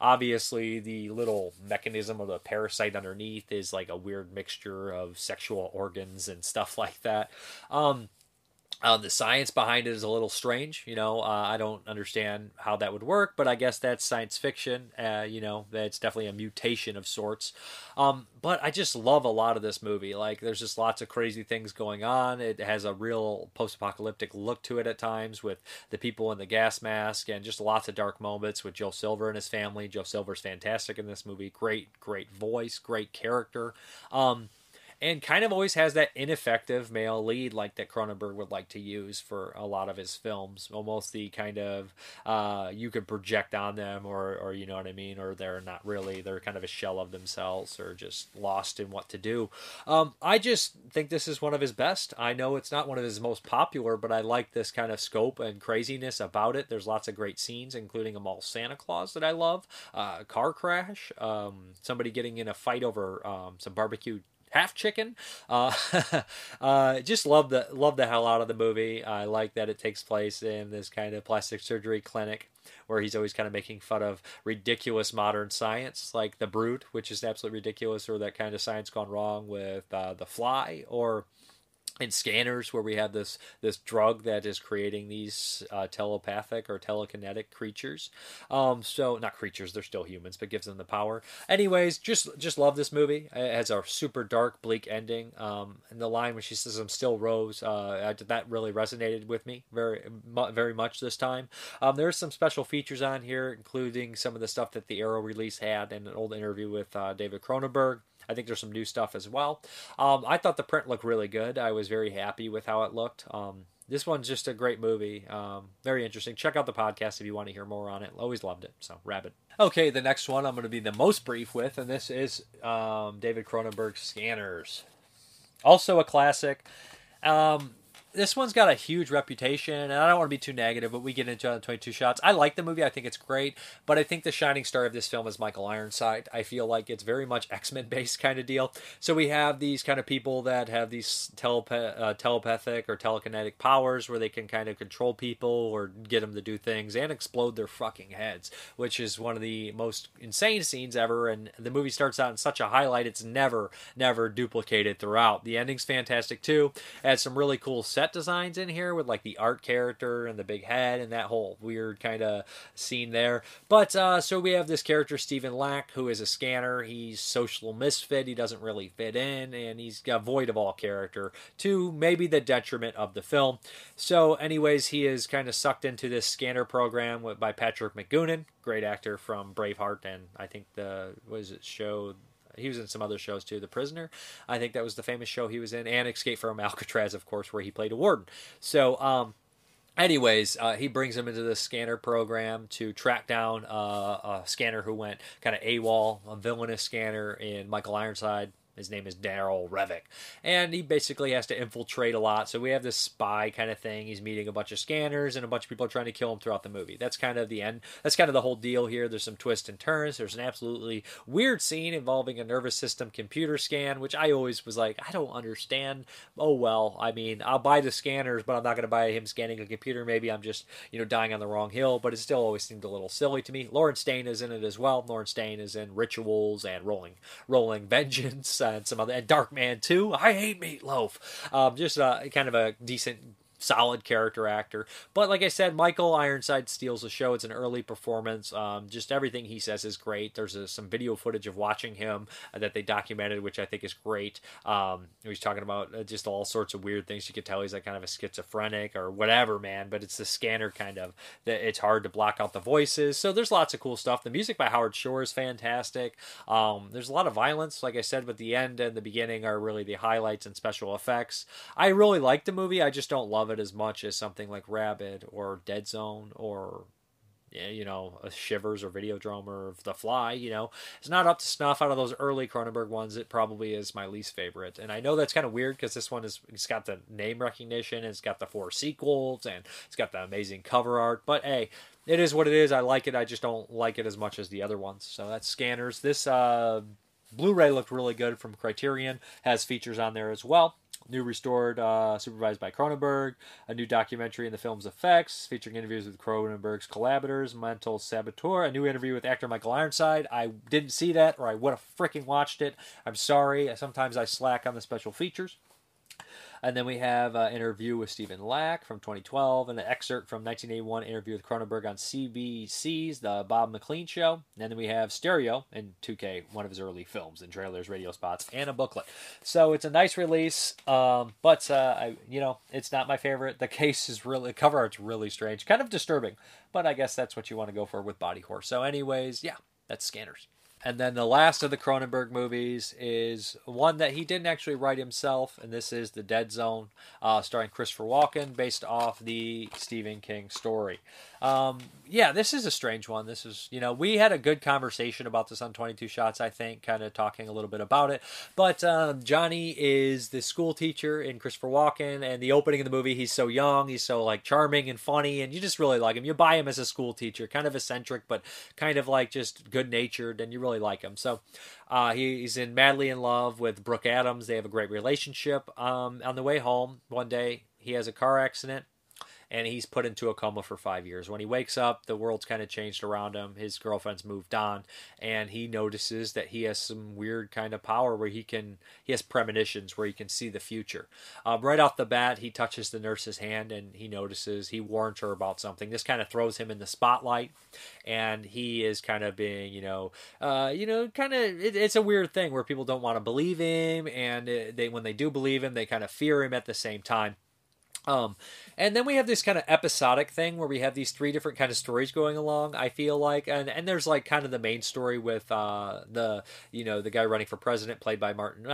Obviously, the little mechanism of the parasite underneath is like a weird mixture of sexual organs and stuff like that. The science behind it is a little strange, you know, I don't understand how that would work, but I guess that's science fiction, you know, that's definitely a mutation of sorts. But I just love a lot of this movie. Like, there's just lots of crazy things going on. It has a real post-apocalyptic look to it at times with the people in the gas mask and just lots of dark moments with Joe Silver and his family. Joe Silver's fantastic in this movie. Great, great voice, great character. And kind of always has that ineffective male lead like that Cronenberg would like to use for a lot of his films. Almost the kind of, you could project on them or you know what I mean? Or they're not really, they're kind of a shell of themselves or just lost in what to do. I just think this is one of his best. I know it's not one of his most popular, but I like this kind of scope and craziness about it. There's lots of great scenes, including a mall Santa Claus that I love, a car crash, somebody getting in a fight over some barbecue half chicken. Just love the hell out of the movie. I like that it takes place in this kind of plastic surgery clinic where he's always kind of making fun of ridiculous modern science, like The Brood, which is absolutely ridiculous, or that kind of science gone wrong with The Fly, or in Scanners, where we have this drug that is creating these telepathic or telekinetic creatures. So not creatures, they're still humans, but gives them the power. Anyways, just love this movie. It has a super dark, bleak ending. And the line when she says, "I'm still Rose," that really resonated with me very much this time. There's some special features on here, including some of the stuff that the Arrow release had and an old interview with David Cronenberg. I think there's some new stuff as well. I thought the print looked really good. I was very happy with how it looked. This one's just a great movie. Very interesting. Check out the podcast if you want to hear more on it. Always loved it. So, rabid. Okay, the next one I'm going to be the most brief with, and this is David Cronenberg's Scanners. Also a classic. This one's got a huge reputation, and I don't want to be too negative, but we get into it on 22 Shots. I like the movie. I think it's great, but I think the shining star of this film is Michael Ironside. I feel like it's very much X-Men-based kind of deal. So we have these kind of people that have these telepathic or telekinetic powers where they can kind of control people or get them to do things and explode their fucking heads, which is one of the most insane scenes ever, and the movie starts out in such a highlight, it's never duplicated throughout. The ending's fantastic, too. It has some really cool set designs in here with like the art character and the big head and that whole weird kind of scene there. But so we have this character Stephen Lack, who is a scanner. He's social misfit. He doesn't really fit in, and he's void of all character, to maybe the detriment of the film. So anyways, he is kind of sucked into this scanner program by Patrick McGoonan, great actor from Braveheart, and I think he was in some other shows too. The Prisoner, I think that was the famous show he was in, and Escape from Alcatraz, of course, where he played a warden. So, anyways, he brings him into the scanner program to track down a scanner who went kind of AWOL, a villainous scanner in Michael Ironside. His name is Daryl Revick, and he basically has to infiltrate a lot. So we have this spy kind of thing. He's meeting a bunch of scanners, and a bunch of people are trying to kill him throughout the movie. That's kind of the end. That's kind of the whole deal here. There's some twists and turns. There's an absolutely weird scene involving a nervous system computer scan, which I always was like, I don't understand. Oh, well, I mean, I'll buy the scanners, but I'm not going to buy him scanning a computer. Maybe I'm just, you know, dying on the wrong hill, but it still always seemed a little silly to me. Lauren Stein is in it as well. Lauren Stein is in Rituals and Rolling Vengeance. And some other, and Darkman 2. I hate Meatloaf. Just kind of a decent, solid character actor. But like I said, Michael Ironside steals the show. It's an early performance. Just everything he says is great. There's some video footage of watching him that they documented, which I think is great. He's talking about just all sorts of weird things. You could tell he's like kind of a schizophrenic or whatever, man, but it's the scanner kind of, that it's hard to block out the voices. So there's lots of cool stuff. The music by Howard Shore is fantastic. There's a lot of violence, like I said, but the end and the beginning are really the highlights and special effects. I really like the movie. I just don't love it as much as something like Rabid or Dead Zone or you know, a Shivers or Videodrome or The Fly, you know, it's not up to snuff. Out of those early Cronenberg ones, it probably is my least favorite. And I know that's kind of weird because this one is, it's got the name recognition, it's got the 4 sequels, and it's got the amazing cover art. But hey, it is what it is. I like it. I just don't like it as much as the other ones. So that's Scanners. This Blu-ray looked really good from Criterion. Has features on there as well. New Restored, supervised by Cronenberg. A new documentary in the film's effects, featuring interviews with Cronenberg's collaborators, Mental Saboteur. A new interview with actor Michael Ironside. I didn't see that, or I would have freaking watched it. I'm sorry. Sometimes I slack on the special features. And then we have an interview with Stephen Lack from 2012, and an excerpt from 1981 interview with Cronenberg on CBC's The Bob McLean Show. And then we have Stereo and 2K, one of his early films, and trailers, radio spots, and a booklet. So it's a nice release, but you know, it's not my favorite. The case is really, the cover art's really strange, kind of disturbing, but I guess that's what you want to go for with body horror. So anyways, yeah, that's Scanners. And then the last of the Cronenberg movies is one that he didn't actually write himself, and this is The Dead Zone, starring Christopher Walken, based off the Stephen King story. Yeah, this is a strange one. This is, you know, we had a good conversation about this on 22 Shots, I think, kind of talking a little bit about it. But Johnny is the school teacher in Christopher Walken, and the opening of the movie, he's so young, he's so, like, charming and funny, and you just really like him. You buy him as a school teacher, kind of eccentric, but kind of, like, just good-natured, and you really like him. So he's in madly in love with Brooke Adams. They have a great relationship. On the way home one day, he has a car accident, and he's put into a coma for 5 years. When he wakes up, the world's kind of changed around him. His girlfriend's moved on, and he notices that he has some weird kind of power where he has premonitions where he can see the future. Right off the bat, he touches the nurse's hand, and he notices, he warns her about something. This kind of throws him in the spotlight, and he is kind of being, it's a weird thing where people don't want to believe him, and when they do believe him, they kind of fear him at the same time. And then we have this kind of episodic thing where we have these 3 different kind of stories going along, I feel like, and there's like kind of the main story with the guy running for president, played by Martin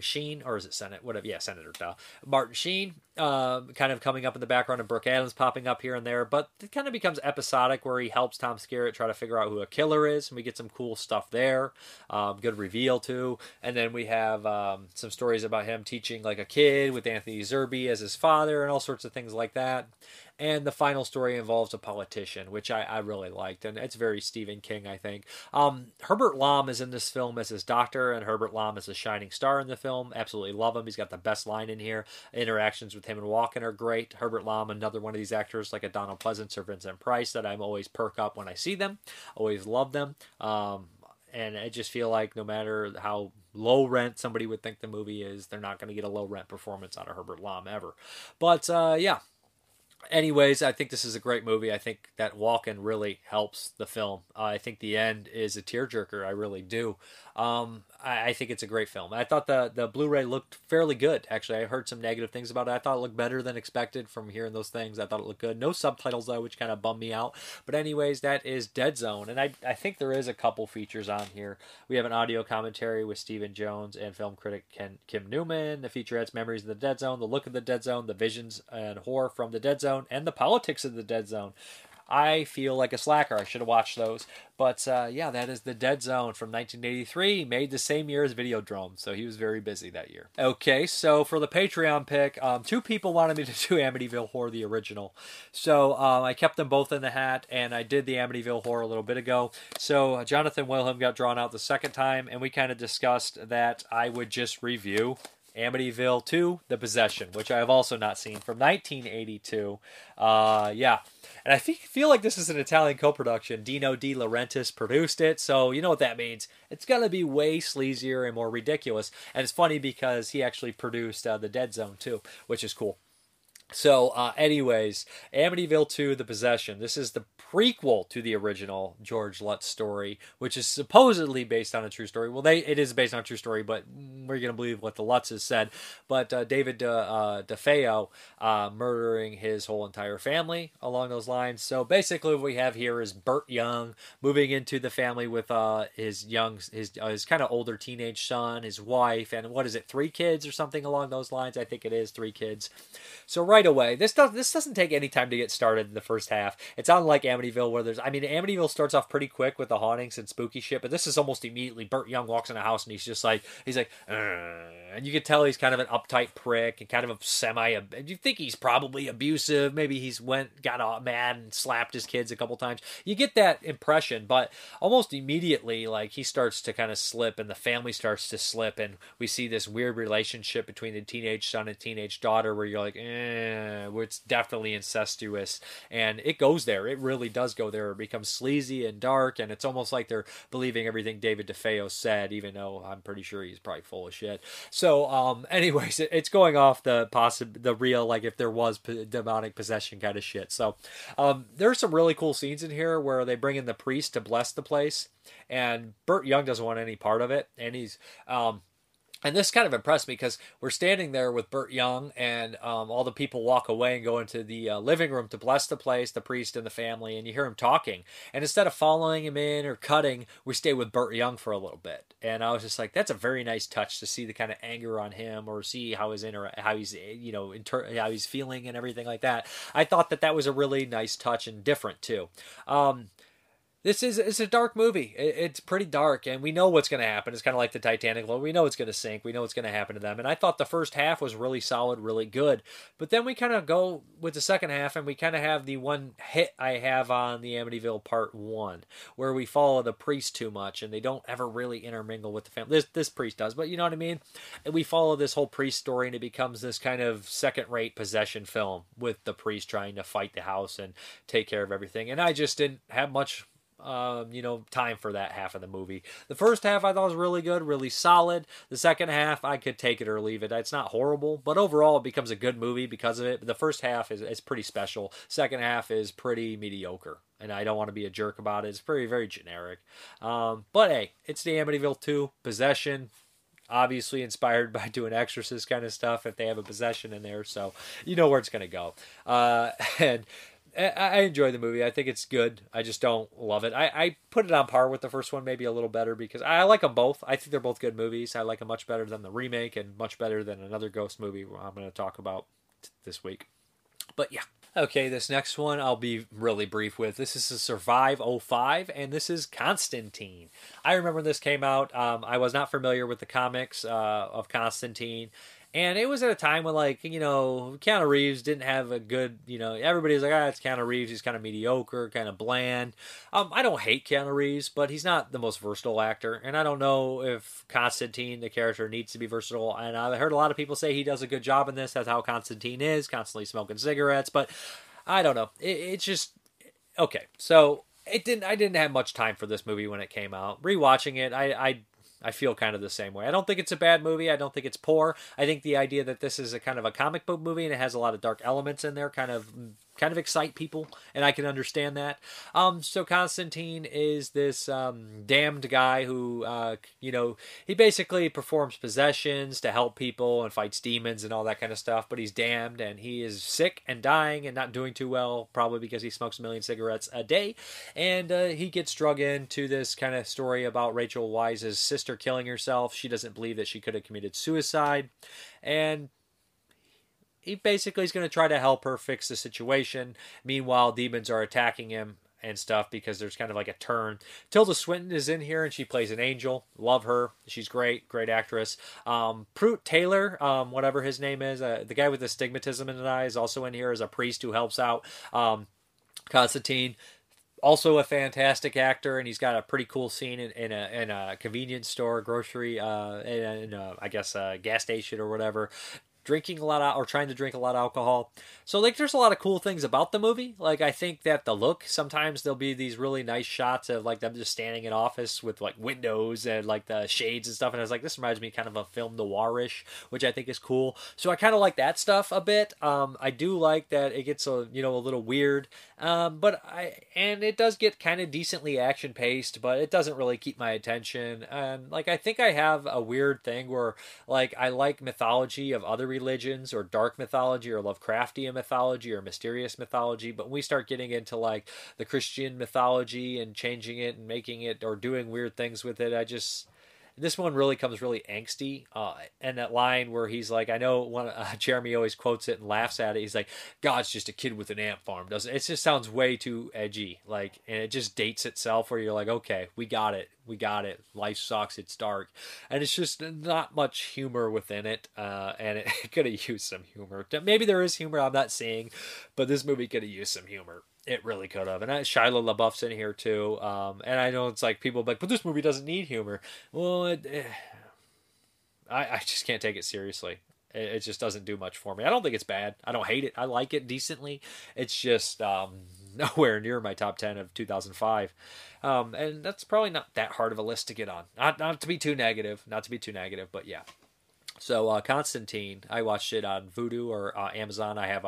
Sheen, or is it Senate? Whatever, yeah, Senator. Duh. Martin Sheen, kind of coming up in the background, and Brooke Adams popping up here and there, but it kind of becomes episodic where he helps Tom Skerritt try to figure out who a killer is, and we get some cool stuff there, good reveal too, and then we have some stories about him teaching like a kid with Anthony Zerbe as his father and all sorts of things like that. And the final story involves a politician, which I really liked, and it's very Stephen King, I think. Herbert Lom is in this film as his doctor, and Herbert Lom is a shining star in the film. Absolutely love him. He's got the best line in here. Interactions with him and Walken are great. Herbert Lom, another one of these actors like a Donald Pleasance or Vincent Price that I'm always perk up when I see them. Always love them. And I just feel like no matter how low rent somebody would think the movie is, they're not going to get a low rent performance out of Herbert Lom ever. But yeah. Anyways, I think this is a great movie. I think that Walken really helps the film. I think the end is a tearjerker. I really do. I think it's a great film. I thought the Blu-ray looked fairly good, actually. I heard some negative things about it. I thought it looked better than expected from hearing those things. I thought it looked good. No subtitles, though, which kind of bummed me out. But anyways, that is Dead Zone. And I think there is a couple features on here. We have an audio commentary with Stephen Jones and film critic Kim Newman. The featurettes Memories of the Dead Zone, The Look of the Dead Zone, The Visions and Horror from the Dead Zone, and The Politics of the Dead Zone. I feel like a slacker. I should have watched those. But yeah, that is The Dead Zone from 1983, made the same year as Videodrome, so he was very busy that year. Okay, so for the Patreon pick, 2 people wanted me to do Amityville Horror, the original. So I kept them both in the hat, and I did the Amityville Horror a little bit ago. So Jonathan Wilhelm got drawn out the second time, and we kind of discussed that I would just review Amityville 2, The Possession, which I have also not seen, from 1982. Yeah. And I feel like this is an Italian co-production. Dino De Laurentiis produced it, so you know what that means. It's going to be way sleazier and more ridiculous. And it's funny because he actually produced The Dead Zone, too, which is cool. So anyways, Amityville 2, The Possession. This is the prequel to the original George Lutz story, which is supposedly based on a true story. Well, it is based on a true story, but we're going to believe what the Lutzes said. But David DeFeo murdering his whole entire family along those lines. So basically what we have here is Burt Young moving into the family with his kind of older teenage son, his wife, and what is it, 3 kids or something along those lines? I think it is 3 kids. So right away, this doesn't take any time to get started in the first half. It's unlike Amityville, where Amityville starts off pretty quick with the hauntings and spooky shit, but this is almost immediately Burt Young walks in the house and he's like, and you can tell he's kind of an uptight prick and kind of a you think he's probably abusive. Maybe he's got mad and slapped his kids a couple times. You get that impression, but almost immediately, like, he starts to kind of slip and the family starts to slip, and we see this weird relationship between the teenage son and teenage daughter where you're like, it's definitely incestuous. And it goes there. It really does go there. It becomes sleazy and dark, and it's almost like they're believing everything David DeFeo said, even though I'm pretty sure he's probably full of shit. So anyways, it's going off the real, like, if there was demonic possession kind of shit. So there's some really cool scenes in here where they bring in the priest to bless the place, and Burt Young doesn't want any part of it, and he's and this kind of impressed me because we're standing there with Burt Young, and all the people walk away and go into the living room to bless the place, the priest and the family, and you hear him talking. And instead of following him in or cutting, we stay with Burt Young for a little bit. And I was just like, that's a very nice touch to see the kind of anger on him, or see how how he's feeling and everything like that. I thought that was a really nice touch and different too. It's a dark movie. It's pretty dark, and we know what's going to happen. It's kind of like the Titanic. We know it's going to sink. We know what's going to happen to them. And I thought the first half was really solid, really good. But then we kind of go with the second half, and we kind of have the one hit I have on the Amityville Part 1, where we follow the priest too much, and they don't ever really intermingle with the family. This priest does, but you know what I mean? And we follow this whole priest story, and it becomes this kind of second-rate possession film with the priest trying to fight the house and take care of everything. And I just didn't have much time for that half of the movie. The first half I thought was really good, really solid. The second half, I could take it or leave it. It's not horrible, but overall it becomes a good movie because of it. But the first half is pretty special. Second half is pretty mediocre, and I don't want to be a jerk about it. It's pretty, very generic. But hey, it's the Amityville 2 possession, obviously inspired by doing Exorcist kind of stuff if they have a possession in there, so you know where it's going to go. And I enjoy the movie. I think it's good. I just don't love it. I put it on par with the first one, maybe a little better, because I like them both. I think they're both good movies. I like them much better than the remake, and much better than another ghost movie I'm going to talk about this week. But yeah. Okay, this next one I'll be really brief with. This is a Survive 05, and this is Constantine. I remember this came out. I was not familiar with the comics of Constantine. And it was at a time when, like, you know, Keanu Reeves didn't have a good, you know, everybody's like, it's Keanu Reeves. He's kind of mediocre, kind of bland. I don't hate Keanu Reeves, but he's not the most versatile actor. And I don't know if Constantine, the character, needs to be versatile. And I heard a lot of people say he does a good job in this. That's how Constantine is, constantly smoking cigarettes. But I don't know. It's just, okay. So I didn't have much time for this movie when it came out. Rewatching it, I feel kind of the same way. I don't think it's a bad movie. I don't think it's poor. I think the idea that this is a kind of a comic book movie and it has a lot of dark elements in there kind of excite people, and I can understand that. So Constantine is this damned guy who, he basically performs possessions to help people and fights demons and all that kind of stuff, but he's damned, and he is sick and dying and not doing too well, probably because he smokes a million cigarettes a day, and he gets drug into this kind of story about Rachel Weisz's sister killing herself. She doesn't believe that she could have committed suicide, and he basically is going to try to help her fix the situation. Meanwhile, demons are attacking him and stuff because there's kind of like a turn. Tilda Swinton is in here, and she plays an angel. Love her. She's great. Great actress. Prout Taylor, whatever his name is, the guy with the stigmatism in his eye is also in here as a priest who helps out Constantine. Also a fantastic actor, and he's got a pretty cool scene in a convenience store, grocery, in a gas station or whatever, drinking a lot of, or trying to drink a lot of alcohol. So like there's a lot of cool things about the movie. Like I think that the look, sometimes there'll be these really nice shots of like them just standing in office with like windows and like the shades and stuff. And I was like, this reminds me kind of a film noirish, which I think is cool. So I kind of like that stuff a bit. I do like that it gets a, you know, a little weird. But it does get kind of decently action paced, but it doesn't really keep my attention. And like, I think I have a weird thing where like, I like mythology of other religions or dark mythology or Lovecraftian mythology or mysterious mythology. But when we start getting into like the Christian mythology and changing it and making it or doing weird things with it, this one really comes really angsty. And that line where he's like, I know one, Jeremy always quotes it and laughs at it. He's like, God's just a kid with an ant farm. It just sounds way too edgy. Like, and it just dates itself where you're like, okay, we got it. We got it. Life sucks. It's dark. And it's just not much humor within it. And it could have used some humor. Maybe there is humor I'm not seeing, but this movie could have used some humor. It really could have. And Shia LaBeouf's in here too. And I know it's like people like, but this movie doesn't need humor. Well, I just can't take it seriously. It just doesn't do much for me. I don't think it's bad. I don't hate it. I like it decently. It's just nowhere near my top 10 of 2005. And that's probably not that hard of a list to get on. Not to be too negative. Not to be too negative, but yeah. So Constantine, I watched it on Vudu or Amazon. I have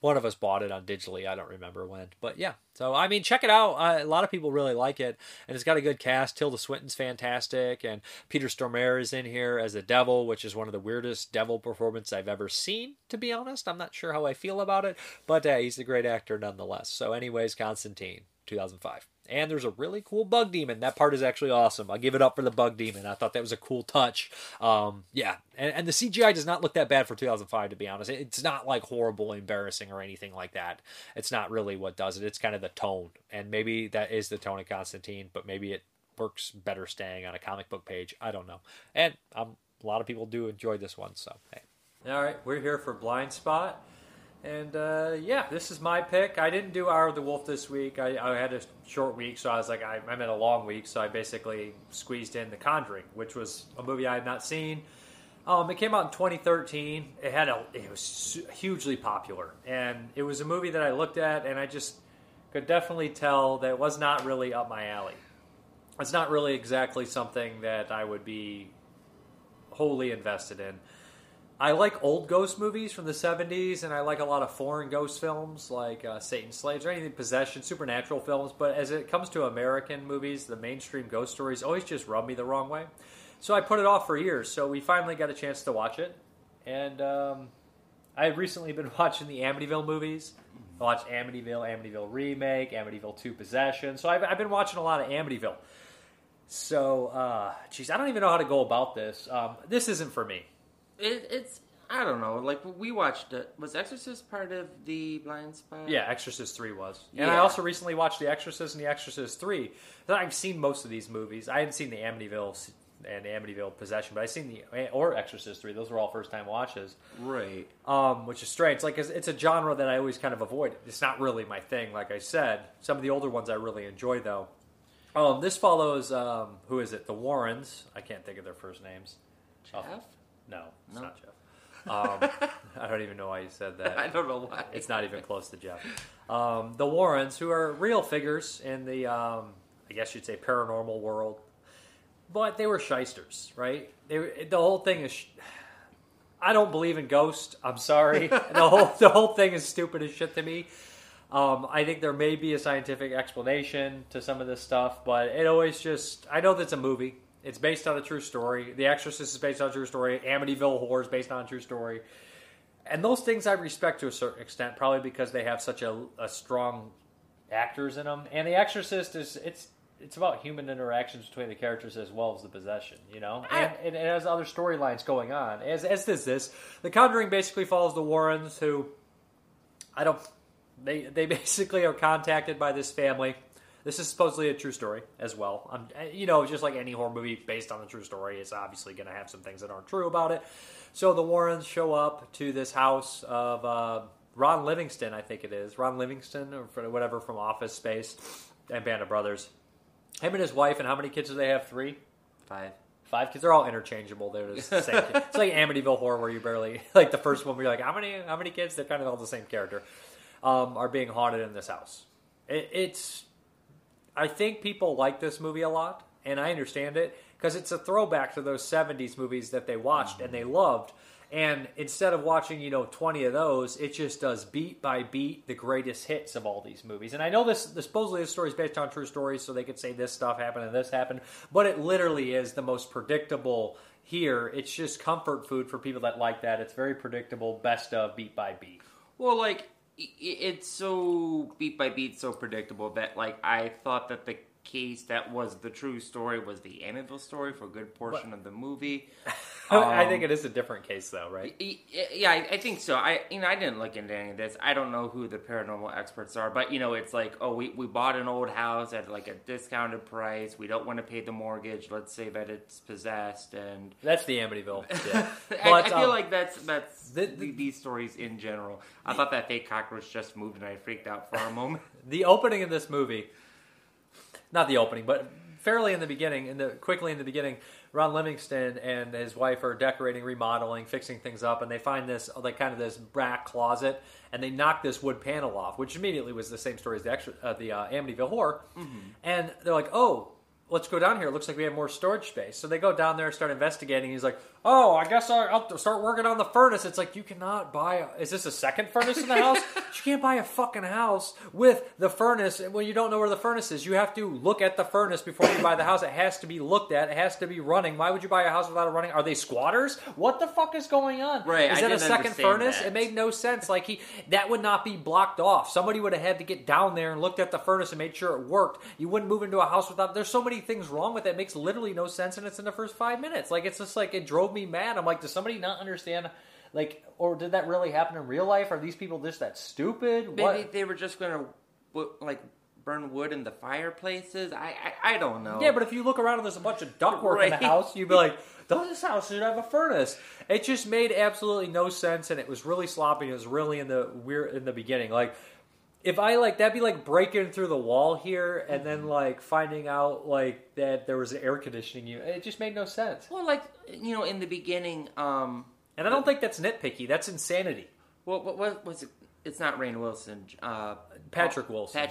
one of us bought it on digitally. I don't remember when, but yeah. So, I mean, check it out. A lot of people really like it, and it's got a good cast. Tilda Swinton's fantastic, and Peter Stormare is in here as the devil, which is one of the weirdest devil performances I've ever seen, to be honest. I'm not sure how I feel about it, but he's a great actor nonetheless. So anyways, Constantine, 2005. And there's a really cool bug demon. That part is actually awesome. I give it up for the bug demon. I thought that was a cool touch. Yeah. And the CGI does not look that bad for 2005, to be honest. It's not like horrible, embarrassing, or anything like that. It's not really what does it. It's kind of the tone. And maybe that is the tone of Constantine, but maybe it works better staying on a comic book page. I don't know. And a lot of people do enjoy this one, so hey. All right, we're here for Blind Spot. And, yeah, this is my pick. I didn't do Hour of the Wolf this week. I had a short week, so I was like, I'm in a long week, so I basically squeezed in The Conjuring, which was a movie I had not seen. It came out in 2013. It was hugely popular, and it was a movie that I looked at, and I just could definitely tell that it was not really up my alley. It's not really exactly something that I would be wholly invested in. I like old ghost movies from the 70s, and I like a lot of foreign ghost films like Satan's Slaves or anything, Possession, supernatural films. But as it comes to American movies, the mainstream ghost stories always just rub me the wrong way. So I put it off for years. So we finally got a chance to watch it. And I had recently been watching the Amityville movies. I watched Amityville Remake, Amityville 2 Possession. So I've been watching a lot of Amityville. So, geez, I don't even know how to go about this. This isn't for me. It's I don't know, like we watched it. Was Exorcist part of the Blind Spot? Yeah, Exorcist 3 was. And yeah. I also recently watched The Exorcist and The Exorcist 3. I've seen most of these movies. I hadn't seen the Amityville and Amityville Possession, but I've seen Exorcist 3. Those were all first time watches. Right. Which is strange. Like it's a genre that I always kind of avoid. It's not really my thing, like I said. Some of the older ones I really enjoy though. This follows who is it? The Warrens. I can't think of their first names. Jeff? No, it's not Jeff. I don't even know why you said that. I don't know why. It's not even close to Jeff. The Warrens, who are real figures in the, I guess you'd say, paranormal world. But they were shysters, right? The whole thing is... I don't believe in ghosts. I'm sorry. The whole thing is stupid as shit to me. I think there may be a scientific explanation to some of this stuff, but it always just... I know that's a movie. It's based on a true story. The Exorcist is based on a true story. Amityville Horror is based on a true story. And those things I respect to a certain extent, probably because they have such a strong actors in them. And The Exorcist is it's about human interactions between the characters as well as the possession, you know? And it has other storylines going on. As does this. The Conjuring basically follows the Warrens, who they basically are contacted by this family. This is supposedly a true story as well. Just like any horror movie based on a true story, it's obviously going to have some things that aren't true about it. So the Warrens show up to this house of Ron Livingston, I think it is. Ron Livingston or whatever from Office Space and Band of Brothers. Him and his wife, and how many kids do they have? Three? Five. 5 because they're all interchangeable. They're just the same. It's like Amityville Horror, where you barely like the first one. Where you're like, how many kids? They're kind of all the same character. Are being haunted in this house. It's. I think people like this movie a lot, and I understand it because it's a throwback to those '70s movies that they watched and they loved. And instead of watching, 20 of those, it just does beat by beat the greatest hits of all these movies. And I know this story is based on true stories, so they could say this stuff happened and this happened. But it literally is the most predictable here. It's just comfort food for people that like that. It's very predictable, best of, beat by beat. Well, like, it's so beat by beat, so predictable that, like, I thought that the case that was the true story was the Amityville story for a good portion of the movie. I think it is a different case, though, right? Yeah, I think so. I didn't look into any of this. I don't know who the paranormal experts are, but it's like, oh, we bought an old house at like a discounted price. We don't want to pay the mortgage. Let's say that it's possessed, and that's the Amityville. Yeah. But, I feel like that's these stories in general. I thought that fake cockroach just moved, and I freaked out for a moment. The opening of this movie. Not the opening, but fairly in the beginning, Ron Livingston and his wife are decorating, remodeling, fixing things up, and they find this, like, kind of this back closet, and they knock this wood panel off, which immediately was the same story as the Amityville Horror. Mm-hmm. And they're like, oh, let's go down here. It looks like we have more storage space. So they go down there and start investigating. He's like, oh, I guess I'll start working on the furnace. It's like, you cannot buy is this a second furnace in the house? You can't buy a fucking house with the furnace when you don't know where the furnace is. You have to look at the furnace before you buy the house. It has to be looked at. It has to be running. Why would you buy a house without it running? Are they squatters? What the fuck is going on? Right. Is that a second furnace? That. It made no sense. Like, that would not be blocked off. Somebody would have had to get down there and looked at the furnace and made sure it worked. You wouldn't move into a house without. There's so many things wrong with it. It makes literally no sense, and it's in the first 5 minutes. Like, it's just like, it drove me mad. I'm like, does somebody not understand, like, or did that really happen in real life? Are these people just that stupid? Maybe what? They were just gonna, like, burn wood in the fireplaces. I don't know. Yeah, but if you look around and there's a bunch of ductwork right in the house, you'd be like, this house should have a furnace. It just made absolutely no sense, and it was really sloppy. It was really in the beginning. Like, if I, like, that'd be like breaking through the wall here and then, like, finding out, like, that there was an air conditioning unit. It just made no sense. Well, like, in the beginning, and I don't think that's nitpicky. That's insanity. Well, what was it? It's not Rainn Wilson. Patrick Wilson.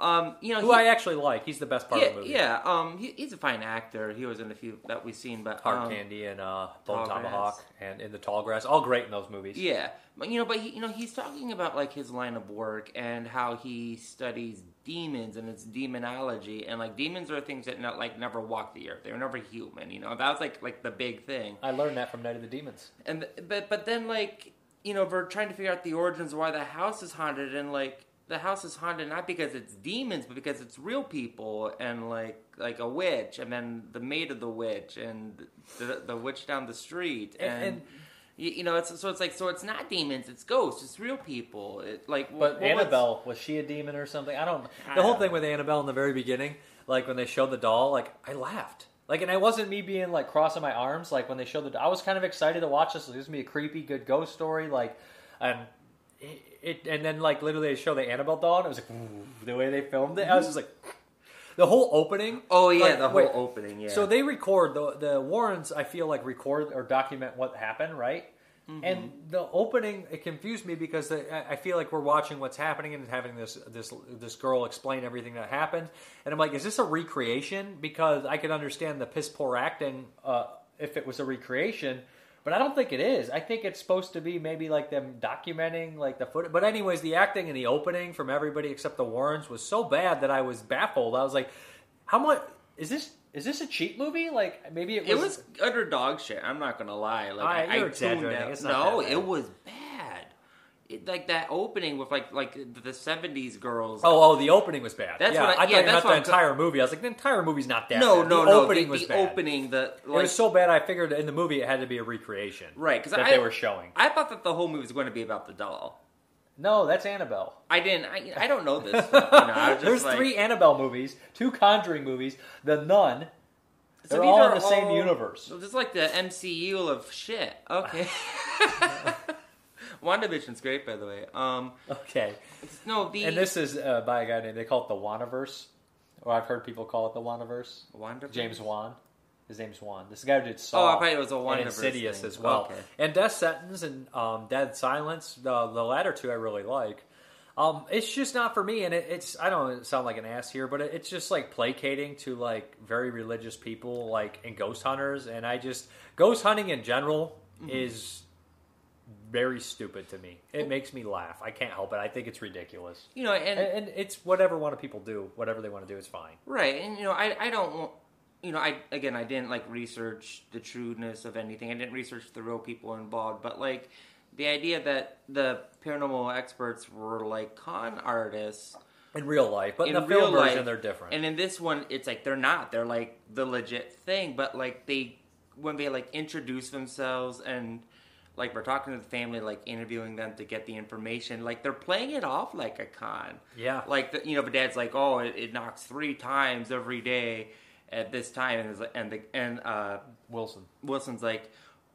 Who I actually like. He's the best part of the movie. Yeah, he's a fine actor. He was in a few that we've seen, but Hard Candy and Bone Tomahawk and In the Tall Grass, all great in those movies. Yeah, but he, he's talking about, like, his line of work and how he studies demons and its demonology, and, like, demons are things that never walked the earth. They were never human. That was like the big thing. I learned that from Night of the Demons. And but then, like, we're trying to figure out the origins of why the house is haunted, and, like, the house is haunted not because it's demons, but because it's real people and, like a witch, and then the maid of the witch, and the witch down the street, and so it's not demons, it's ghosts, it's real people. But Annabelle, was she a demon or something? I don't. The whole thing with Annabelle in the very beginning, like when they showed the doll, like, I laughed. Like, and it wasn't me being, like, crossing my arms. Like, when they showed I was kind of excited to watch this. It was gonna be a creepy, good ghost story. Like, and. And then, like, literally they show the Annabelle doll, and it was like, ooh, the way they filmed it. I was just like, the whole opening. Oh, yeah, opening, yeah. So they record, the Warrens, I feel like, record or document what happened, right? Mm-hmm. And the opening, it confused me because I feel like we're watching what's happening and having this girl explain everything that happened. And I'm like, is this a recreation? Because I could understand the piss-poor acting if it was a recreation. But I don't think it is. I think it's supposed to be maybe like them documenting like the footage. But anyways, the acting in the opening from everybody except the Warrens was so bad that I was baffled. I was like, how much is this? Is this a cheap movie? Like, maybe it was... It was utter dog shit. I'm not going to lie. Like, you're exaggerating. It's not bad. It was bad. Like, that opening with, like the 70s girls. Oh, the opening was bad. That's what I thought about the entire movie. I was like, the entire movie's not that bad. No. The opening was bad. It was so bad, I figured in the movie it had to be a recreation. Right. That they were showing. I thought that the whole movie was going to be about the doll. No, that's Annabelle. I didn't. I don't know this stuff. I was just There's 3 Annabelle movies, 2 Conjuring movies, The Nun. So they're all in the same universe. So it's like the MCU of shit. Okay. WandaVision's great, by the way. Okay. And this is by a guy named, they call it the Wandaverse. Or I've heard people call it the Wandaverse. James Wan. His name's Juan. This guy who did Saw. Oh, I thought it was a Juan and Insidious as well. Okay. And Death Sentence and Dead Silence, the latter two I really like. It's just not for me, and it's I don't sound like an ass here, but it's just like placating to like very religious people, like and ghost hunters, and I just ghost hunting in general is very stupid to me. It makes me laugh. I can't help it. I think it's ridiculous. You know, and it's whatever one of people do, whatever they want to do, it's fine. Right, and you know, I don't want. You know, I didn't like research the trueness of anything. I didn't research the real people involved, but like. The idea that the paranormal experts were like con artists in real life, but in the film version they're different. And in this one, it's like they're not. They're like the legit thing, but like when they like introduce themselves and like we're talking to the family, like interviewing them to get the information, like they're playing it off like a con. Yeah, like the, you know, the dad's like, oh, it knocks 3 times every day at this time, and Wilson's like.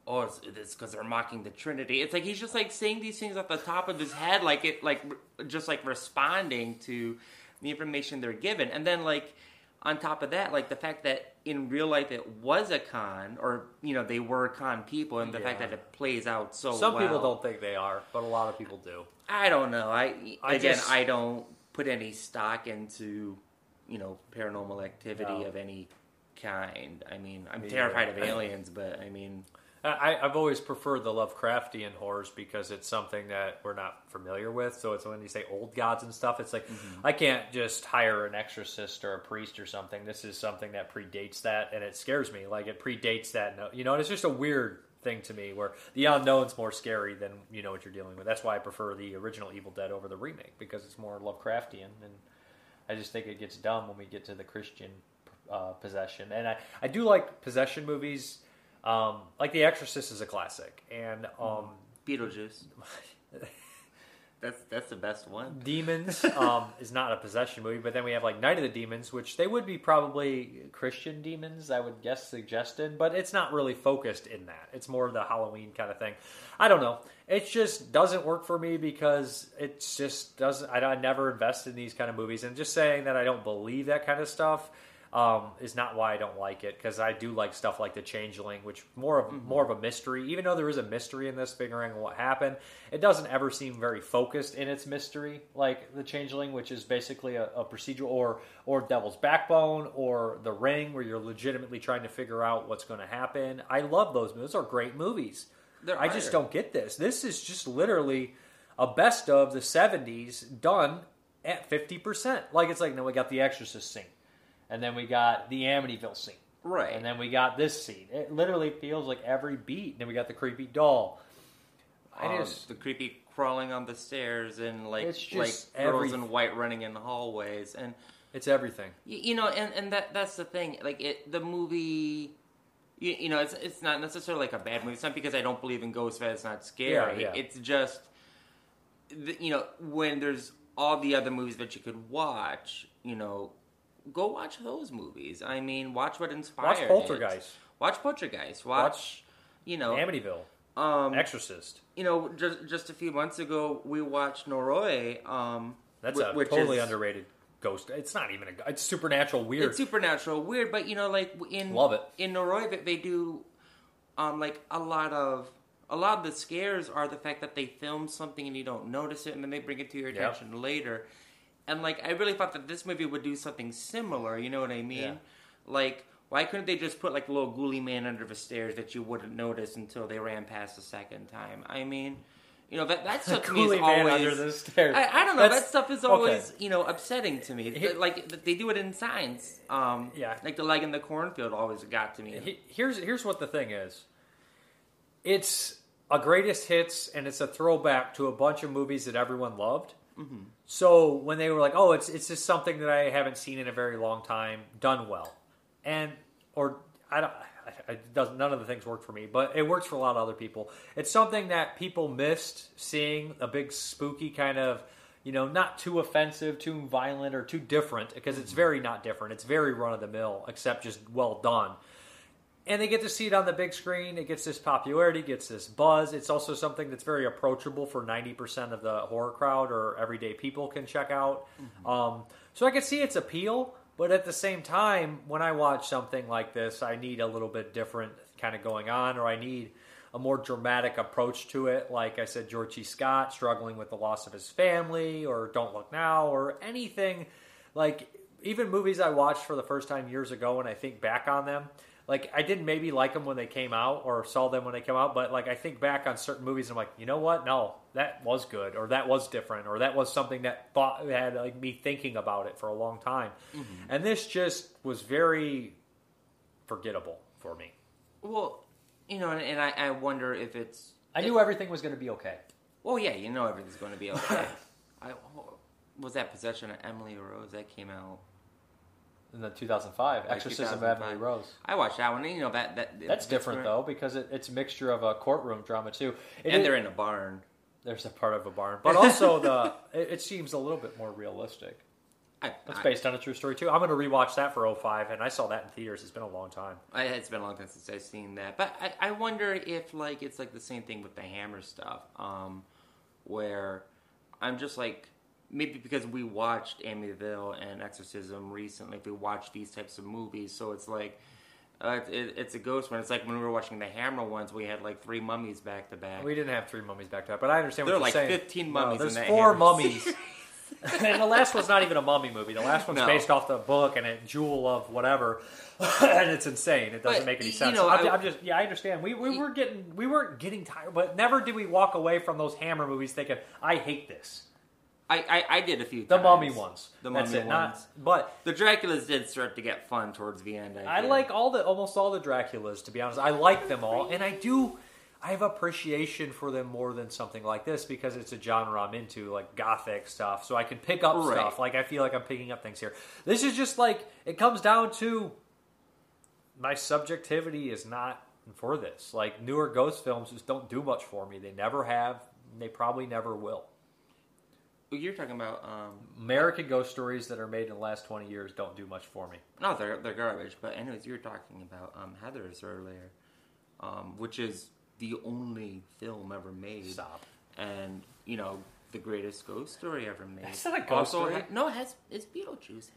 Oh, it's because they're mocking the Trinity. It's like he's just like saying these things off the top of his head, like it, like just like responding to the information they're given. And then like on top of that, like the fact that in real life it was a con, or you know they were con people, and the fact that it plays out so. Some people don't think they are, but a lot of people do. I don't know. I don't put any stock into you know paranormal activity of any kind. I mean, I'm terrified of aliens, but I mean. I've always preferred the Lovecraftian horrors because it's something that we're not familiar with. So it's when you say old gods and stuff, it's like, I can't just hire an exorcist or a priest or something. This is something that predates that, and it scares me. Like, it predates that. You know, and it's just a weird thing to me where the unknown's more scary than, you know, what you're dealing with. That's why I prefer the original Evil Dead over the remake because it's more Lovecraftian. And I just think it gets dumb when we get to the Christian possession. And I do like possession movies. Like The Exorcist is a classic, and Beetlejuice. that's the best one. Demons is not a possession movie, but then we have like Night of the Demons, which they would be probably Christian demons, I would guess suggested, but it's not really focused in that. It's more of the Halloween kind of thing. I don't know. It just doesn't work for me because it just doesn't. I never invest in these kind of movies, and just saying that I don't believe that kind of stuff. Is not why I don't like it, because I do like stuff like The Changeling, which more of a mystery. Even though there is a mystery in this, figuring what happened, it doesn't ever seem very focused in its mystery, like The Changeling, which is basically a procedural, or Devil's Backbone, or The Ring, where you're legitimately trying to figure out what's going to happen. I love those movies. Those are great movies. I just don't get this. This is just literally a best of the 70s done at 50%. Like, it's like, no, we got The Exorcist scene. And then we got the Amityville scene. Right. And then we got this scene. It literally feels like every beat. And then we got the creepy doll. The creepy crawling on the stairs and like it's just like girls in white running in the hallways. And it's everything. You know, and that's the thing. Like the movie, you know, it's not necessarily like a bad movie. It's not because I don't believe in ghosts that it's not scary. Yeah. It's just, you know, when there's all the other movies that you could watch, you know, go watch those movies. I mean, watch what inspired it. Watch Poltergeist. Watch, you know... Amityville. Exorcist. You know, just a few months ago, we watched Noroi. That's a totally underrated ghost. It's not even a... It's supernatural weird. It's supernatural weird, but, you know, like... Love it. In Noroi, they do, like, a lot of the scares are the fact that they film something and you don't notice it, and then they bring it to your attention later. And, like, I really thought that this movie would do something similar, you know what I mean? Yeah. Like, why couldn't they just put, like, a little ghouly man under the stairs that you wouldn't notice until they ran past the second time? I mean, you know, that stuff to me is always... ghouly man under the stairs. I don't know, that stuff is always, you know, upsetting to me. Like, they do it in Signs. Like, the leg in the cornfield always got to me. Here's what the thing is. It's a greatest hits, and it's a throwback to a bunch of movies that everyone loved. Mm-hmm. So when they were like, oh, it's just something that I haven't seen in a very long time, done well. And, or, I don't, it doesn't, none of the things work for me, but it works for a lot of other people. It's something that people missed seeing, a big spooky kind of, you know, not too offensive, too violent, or too different, because it's very not different. It's very run-of-the-mill, except just well done. And they get to see it on the big screen. It gets this popularity, gets this buzz. It's also something that's very approachable for 90% of the horror crowd or everyday people can check out. So I can see its appeal, But at the same time, when I watch something like this, I need a little bit different kind of going on, or I need a more dramatic approach to it. Like I said, George C. Scott struggling with the loss of his family, or Don't Look Now, or anything. Like, even movies I watched for the first time years ago, and I think back on them, like, I didn't maybe like them when they came out or saw them when they came out, but, like, I think back on certain movies, and I'm like, you know what? No, that was good, or that was different, or that was something that had, like, me thinking about it for a long time. Mm-hmm. And this just was very forgettable for me. Well, you know, and I wonder if it's... I knew everything was going to be okay. Well, yeah, you know everything's going to be okay. Was that Possession of Emily Rose that came out? In the 2005, like Exorcism of Emily Rose. I watched that one. You know that's different though, because it's a mixture of a courtroom drama too, they're in a barn. There's a part of a barn, but also it seems a little bit more realistic. It's based on a true story too. I'm going to rewatch that for 2005, and I saw that in theaters. It's been a long time. It's been a long time since I've seen that, but I wonder if like it's like the same thing with the Hammer stuff, where I'm just like. Maybe because we watched Amityville and Exorcism recently, we watched these types of movies, so it's like, it's a ghost one. It's like when we were watching the Hammer ones, we had like 3 mummies back to back. We didn't have 3 mummies back to back, but I understand what you're saying. There are like 15 mummies in that Hammer. There's 4 mummies. And the last one's not even a mummy movie. The last one's based off the book and a jewel of whatever, and it's insane. It doesn't make any sense. You know, I'm just I understand. We weren't getting tired, but never did we walk away from those Hammer movies thinking, I hate this. I did a few times. The Mummy ones. But the Draculas did start to get fun towards the end. I like almost all the Draculas, to be honest. I like them all, and I have appreciation for them more than something like this, because it's a genre I'm into, like gothic stuff, so I can pick up stuff. Like, I feel like I'm picking up things here. This is just like, it comes down to my subjectivity is not for this. Like, newer ghost films just don't do much for me. They never have, and they probably never will. You're talking about American ghost stories that are made in the last 20 years don't do much for me. No, they're garbage. But anyways, you were talking about Heathers earlier, which is the only film ever made. Stop. And you know the greatest ghost story ever made. It's not a ghost story. No, it's Beetlejuice.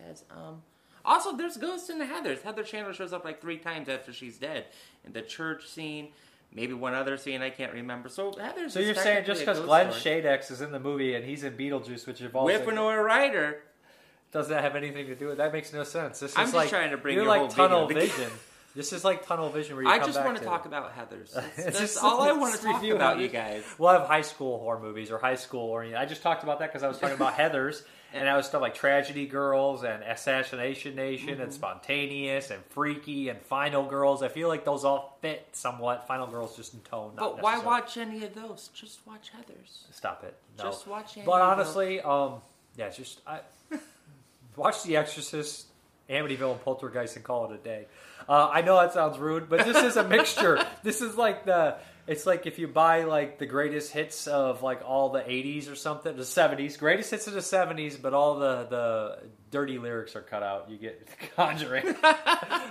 Also, there's ghosts in the Heathers. Heather Chandler shows up like 3 times after she's dead in the church scene. Maybe one other scene I can't remember. So you're saying just because Glenn Shadex is in the movie and he's in Beetlejuice, which involves Winona Ryder, does that have anything to do with it? That makes no sense. This is I'm just like, trying to bring you're your like whole tunnel vision. This is like tunnel vision. Where you I come just back want to talk about Heathers. That's all I want to talk about, you guys. We'll have high school horror movies or high school oriented. I just talked about that because I was talking about Heathers. And I was stuff like Tragedy Girls and Assassination Nation and Spontaneous and Freaky and Final Girls. I feel like those all fit somewhat. Final Girls just in tone. But why watch any of those? Just watch Heathers. Stop it. No. Just watch any of those. But honestly, watch The Exorcist, Amityville, and Poltergeist and call it a day. I know that sounds rude, but this is a mixture. This is like the... It's like if you buy like the greatest hits of like all the 80s or something, the 70s, greatest hits of the 70s, but all the dirty lyrics are cut out. You get The Conjuring.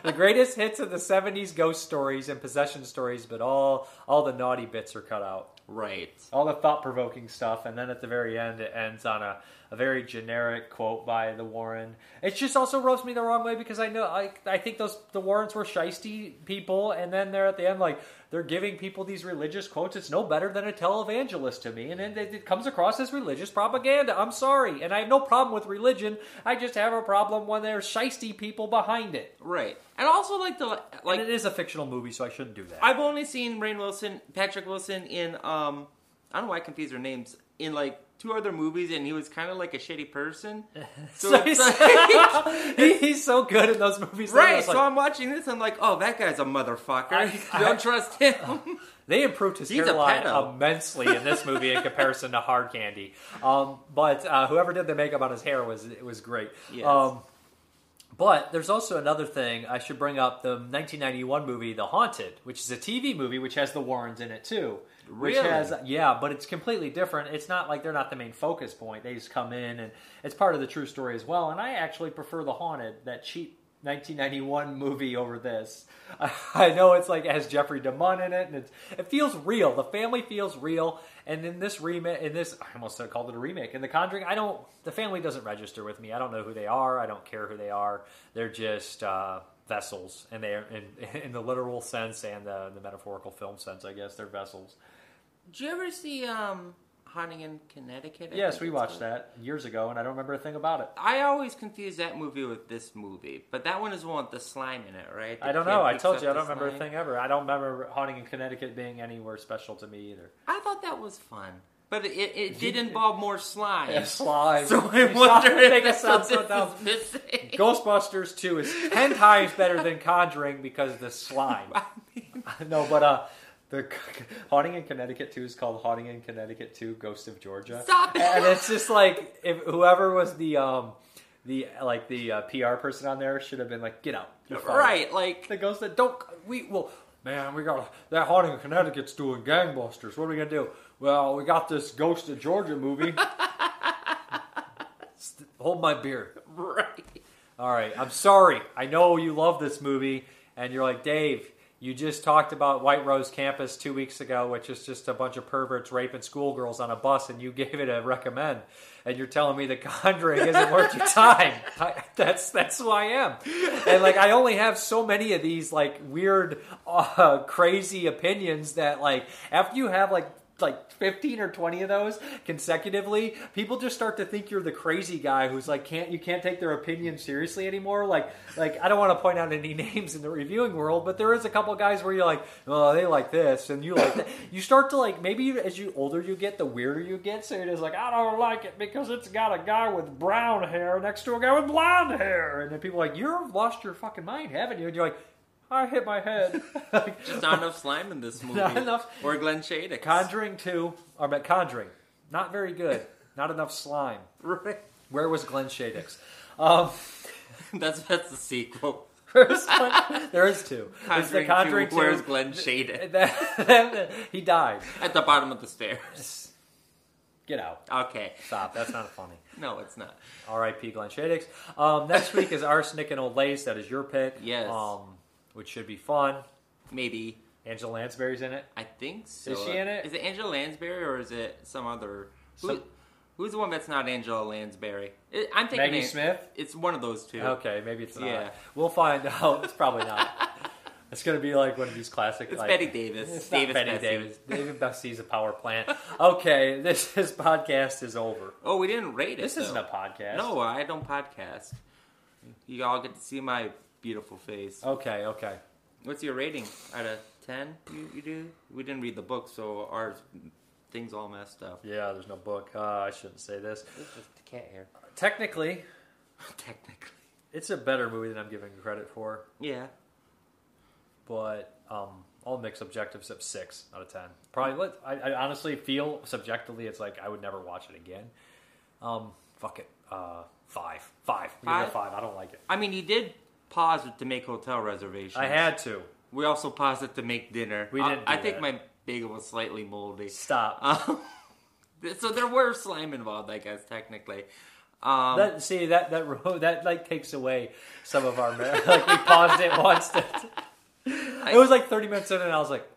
The greatest hits of the 70s ghost stories and possession stories, but all the naughty bits are cut out. Right. All the thought-provoking stuff, and then at the very end, it ends on a very generic quote by the Warren. It just also rubs me the wrong way because I know I think the Warrens were shiesty people, and then they're at the end like they're giving people these religious quotes. It's no better than a televangelist to me, and then it comes across as religious propaganda. I'm sorry, and I have no problem with religion. I just have a problem when there's shiesty people behind it. Right. And also, it is a fictional movie, so I shouldn't do that. I've only seen Patrick Wilson in, I don't know why I confuse their names, in, 2 other movies, and he was kind of like a shitty person. So he's, he's so good in those movies. Right, so I'm watching this, I'm like, oh, that guy's a motherfucker. Don't trust him. They improved his hairline immensely in this movie in comparison to Hard Candy. But whoever did the makeup on his hair, it was great. Yes. But there's also another thing I should bring up, the 1991 movie The Haunted, which is a TV movie which has the Warrens in it too. Really? But it's completely different. It's not like they're not the main focus point. They just come in, and it's part of the true story as well. And I actually prefer The Haunted, that cheap 1991 movie over this. I know it's like, it has Jeffrey DeMunn in it, and it feels real. The family feels real. And in this remake, I almost called it a remake. In The Conjuring, the family doesn't register with me. I don't know who they are. I don't care who they are. They're just vessels, and they're in the literal sense and the metaphorical film sense, I guess. They're vessels. Did you ever see Haunting in Connecticut? Yes, we watched that years ago, and I don't remember a thing about it. I always confuse that movie with this movie, but that one is the one with the slime in it, right? I don't know. I told you, I don't remember a thing ever. I don't remember Haunting in Connecticut being anywhere special to me either. I thought that was fun, but it did involve more slime. Yeah, slime. So I wonder if that's what this is missing. Ghostbusters 2 is 10 times better than Conjuring because of the slime. I mean... No, but... The Haunting in Connecticut 2 is called Haunting in Connecticut 2: Ghost of Georgia. Stop it! And it's just like, if whoever was the PR person on there should have been like, get out, right? Like the ghost that we got that Haunting in Connecticut's doing gangbusters. What are we gonna do? Well, we got this Ghost of Georgia movie. Hold my beer. Right. All right. I'm sorry. I know you love this movie, and you're like, Dave, you just talked about White Rose Campus 2 weeks ago, which is just a bunch of perverts raping schoolgirls on a bus, and you gave it a recommend. And you're telling me The Conjuring isn't worth your time. That's who I am. And, like, I only have so many of these, like, weird, crazy opinions that, like, after you have, like 15 or 20 of those consecutively, people just start to think you're the crazy guy who's like, you can't take their opinion seriously anymore. Like I don't want to point out any names in the reviewing world, but there is a couple guys where you're like, oh, they like this and you like that. You start to like, maybe as you older you get, the weirder you get. So it is like, I don't like it because it's got a guy with brown hair next to a guy with blonde hair. And then people are like, you've lost your fucking mind, haven't you? And you're like, I hit my head. Just not enough slime in this movie. Not enough. Or Glenn Shadix. Conjuring 2. Conjuring. Not very good. Not enough slime. Right. Where was Glenn Shadix? That's the sequel. There is two. Conjuring 2. Where's Glenn Shadix? He died. At the bottom of the stairs. Get out. Okay. Stop. That's not funny. No, it's not. R.I.P. Glenn Shadix. Next week is Arsenic and Old Lace. That is your pick. Yes. Which should be fun. Maybe. Angela Lansbury's in it? I think so. Is she in it? Is it Angela Lansbury or is it some other... Who's the one that's not Angela Lansbury? I'm thinking Maggie Smith? It's one of those two. Okay, maybe it's not. Yeah. We'll find out. It's probably not. It's going to be like one of these classic... It's like, Betty Davis. It's Davis not Betty Davis. David Bessie's a power plant. Okay, this podcast is over. Oh, we didn't rate it, This isn't a podcast. No, I don't podcast. You all get to see my... beautiful face. Okay. What's your rating? Out of 10, you do? We didn't read the book, so our thing's all messed up. Yeah, there's no book. I shouldn't say this. It's just the cat hair. Technically. It's a better movie than I'm giving credit for. Yeah. But I'll mix objectives up 6 out of 10. Probably. I honestly feel subjectively it's like I would never watch it again. Fuck it. 5. Give it a 5. I don't like it. I mean, you did... pause it to make hotel reservations. I had to. We also paused it to make dinner. We didn't. I think my bagel was slightly moldy. Stop. So there were slime involved, I guess, technically. That like takes away some of our merit. Like we paused it once. It was like 30 minutes in, and I was like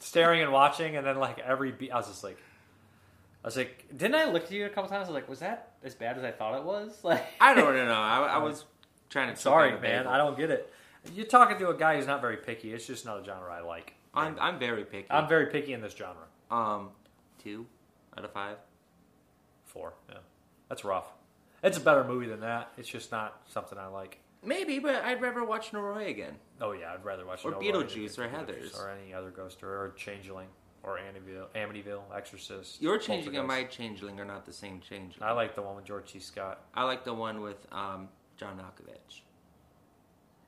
staring and watching, and then like every beat, I was like, didn't I look at you a couple times? I was like, was that as bad as I thought it was? Like, I don't know. I was. Sorry, man. I don't get it. You're talking to a guy who's not very picky. It's just not a genre I like. I'm very picky. I'm very picky in this genre. 2 out of 5. 4. Yeah, that's rough. It's a better movie than that. It's just not something I like. Maybe, but I'd rather watch Noroi again. Oh yeah, I'd rather watch Noroi or Beetlejuice or Heathers or any other ghost or Changeling or Amityville, Exorcist. Your Changeling and my Changeling are not the same Changeling. I like the one with George C. Scott. I like the one with John Malkovich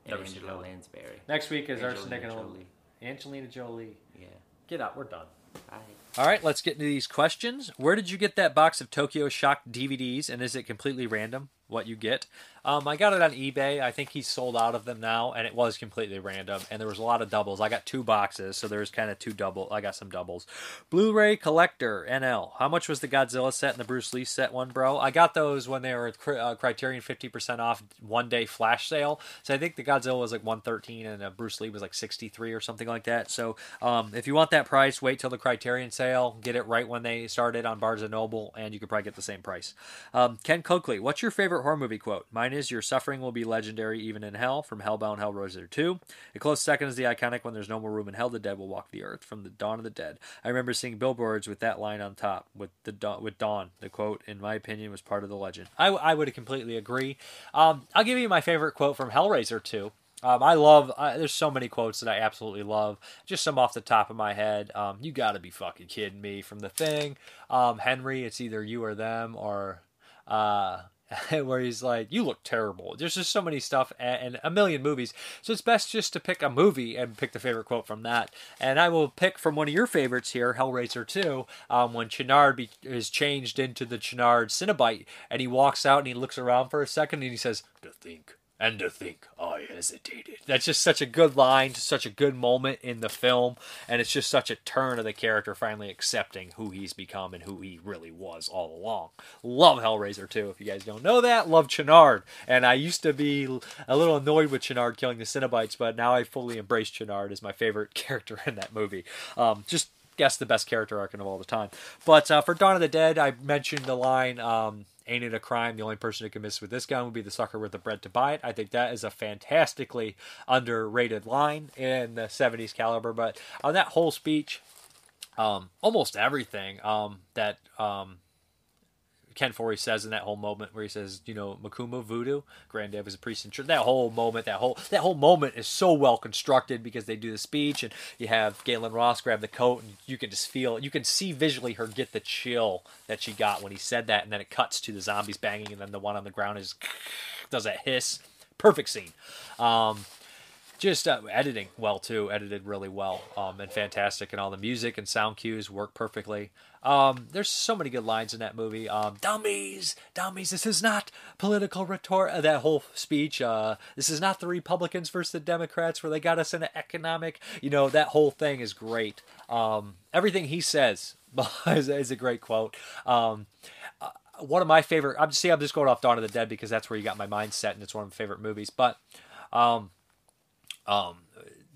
and Angela Lansbury. Next week is Angelina Jolie. Yeah. Get out. We're done. Bye. All right, let's get into these questions. Where did you get that box of Tokyo Shock DVDs, and is it completely random? what you get. I got it on eBay. I think he's sold out of them now, and it was completely random, and there was a lot of doubles. I got two boxes, so there's kind of two double. I got some doubles. Blu-ray Collector NL. How much was the Godzilla set and the Bruce Lee set one, bro? I got those when they were Criterion 50% off one-day flash sale. So I think the Godzilla was like $113, and Bruce Lee was like $63 or something like that. So if you want that price, wait till the Criterion sale. Get it right when they started on Barnes & Noble, and you could probably get the same price. Ken Coakley, what's your favorite horror movie quote? Mine is, your suffering will be legendary even in hell, from Hellbound Hellraiser 2. A close second is the iconic, when there's no more room in hell, the dead will walk the earth, from The Dawn of the Dead. I remember seeing billboards with that line on top, with Dawn. The quote, in my opinion, was part of the legend. I would completely agree. I'll give you my favorite quote from Hellraiser 2. I love, there's so many quotes that I absolutely love. Just some off the top of my head. You gotta be fucking kidding me, from The Thing. Henry, it's either you or them, or... where he's like, you look terrible. There's just so many stuff, and a million movies, so it's best just to pick a movie and pick the favorite quote from that. And I will pick from one of your favorites here, Hellraiser 2, when Chenard is changed into the Chenard Cenobite, and he walks out and he looks around for a second and he says, to think I hesitated. That's just such a good line, such a good moment in the film, and it's just such a turn of the character finally accepting who he's become and who he really was all along. Love Hellraiser 2, if you guys don't know that. Love Chenard, and I used to be a little annoyed with Chenard killing the Cenobites, but now I fully embrace Chenard as my favorite character in that movie. Just guess the best character arc of all the time. But for Dawn of the Dead, I mentioned the line, ain't it a crime? The only person who can miss with this gun would be the sucker with the bread to buy it. I think that is a fantastically underrated line in the 70s caliber. But on that whole speech, almost everything that Ken Foree says in that whole moment where he says, you know, Makuma voodoo, Granddad was a priest in church. That whole moment is so well constructed, because they do the speech and you have Gaylen Ross grab the coat, and you can just feel, you can see visually her get the chill that she got when he said that. And then it cuts to the zombies banging, and then the one on the ground is does that hiss. Perfect scene. Just editing well too, edited really well, and fantastic, and all the music and sound cues work perfectly. There's so many good lines in that movie. Dummies, this is not political retort. That whole speech, this is not the Republicans versus the Democrats where they got us into economic, you know, that whole thing is great. Everything he says is a great quote. One of my favorite, I'm just going off Dawn of the Dead because that's where you got my mindset, and it's one of my favorite movies, but,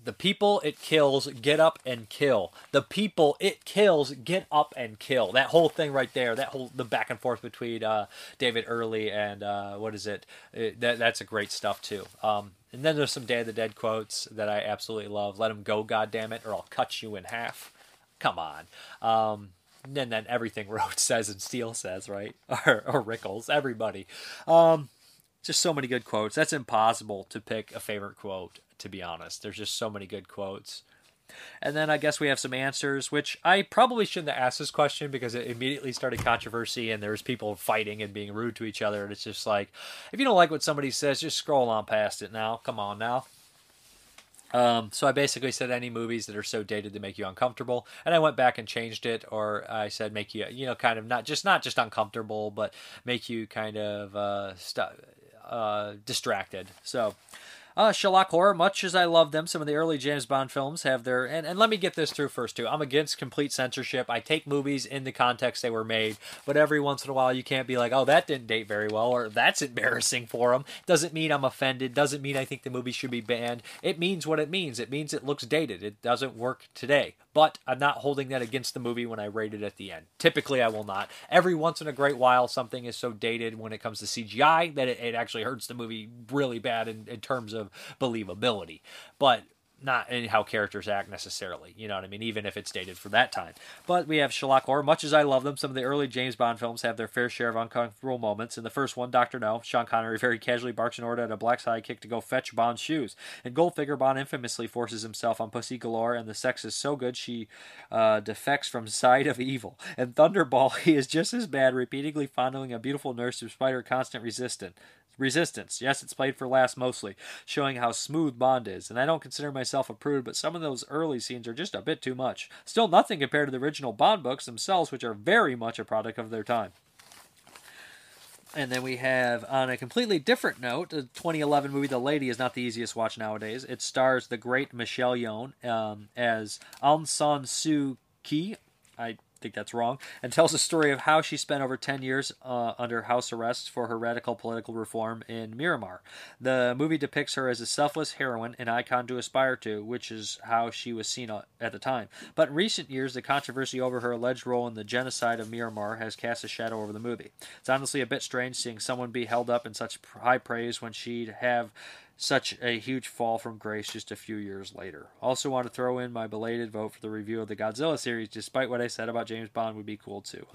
the people it kills, get up and kill. The people it kills, get up and kill. That whole thing right there, the back and forth between David Early and that's a great stuff too. And then there's some Day of the Dead quotes that I absolutely love. Let them go, goddammit, or I'll cut you in half. Come on. And then everything Rhodes says and Steele says, right? or Rickles, everybody. Just so many good quotes. That's impossible to pick a favorite quote, to be honest. There's just so many good quotes. And then I guess we have some answers, which I probably shouldn't have asked this question because it immediately started controversy, and there was people fighting and being rude to each other. And it's just like, if you don't like what somebody says, just scroll on past it now. Come on now. So I basically said any movies that are so dated to make you uncomfortable, and I went back and changed it, or I said make you, you know, kind of not just uncomfortable, but make you kind of distracted. So Sherlock Horror, much as I love them, some of the early James Bond films have their... And let me get this through first, too. I'm against complete censorship. I take movies in the context they were made, but every once in a while you can't be like, oh, that didn't date very well, or that's embarrassing for them. Doesn't mean I'm offended. Doesn't mean I think the movie should be banned. It means what it means. It means it looks dated. It doesn't work today. But I'm not holding that against the movie when I rate it at the end. Typically, I will not. Every once in a great while, something is so dated when it comes to CGI that it actually hurts the movie really bad in terms of believability, but not in how characters act necessarily, you know what I mean, even if it's dated for that time. But we have Sherlock Horror, much as I love them, some of the early James Bond films have their fair share of uncomfortable moments. In the first one, Dr. No, Sean Connery very casually barks an order at a black sidekick to go fetch Bond's shoes. In Goldfinger, Bond infamously forces himself on Pussy Galore, and the sex is so good she defects from side of evil. In Thunderball, he is just as bad, repeatedly fondling a beautiful nurse despite her constant resistance. Yes, it's played for laughs mostly, showing how smooth Bond is. And I don't consider myself a prude, but some of those early scenes are just a bit too much. Still nothing compared to the original Bond books themselves, which are very much a product of their time. And then we have, on a completely different note, the 2011 movie The Lady is not the easiest watch nowadays. It stars the great Michelle Yeoh as Aung San Suu Kyi. I think that's wrong. And tells the story of how she spent over 10 years under house arrest for her radical political reform in Myanmar. The movie depicts her as a selfless heroine, an icon to aspire to, which is how she was seen at the time. But in recent years, the controversy over her alleged role in the genocide of Myanmar has cast a shadow over the movie. It's honestly a bit strange seeing someone be held up in such high praise when she'd have such a huge fall from grace just a few years later. Also want to throw in my belated vote for the review of the Godzilla series. Despite what I said about James Bond, would be cool too.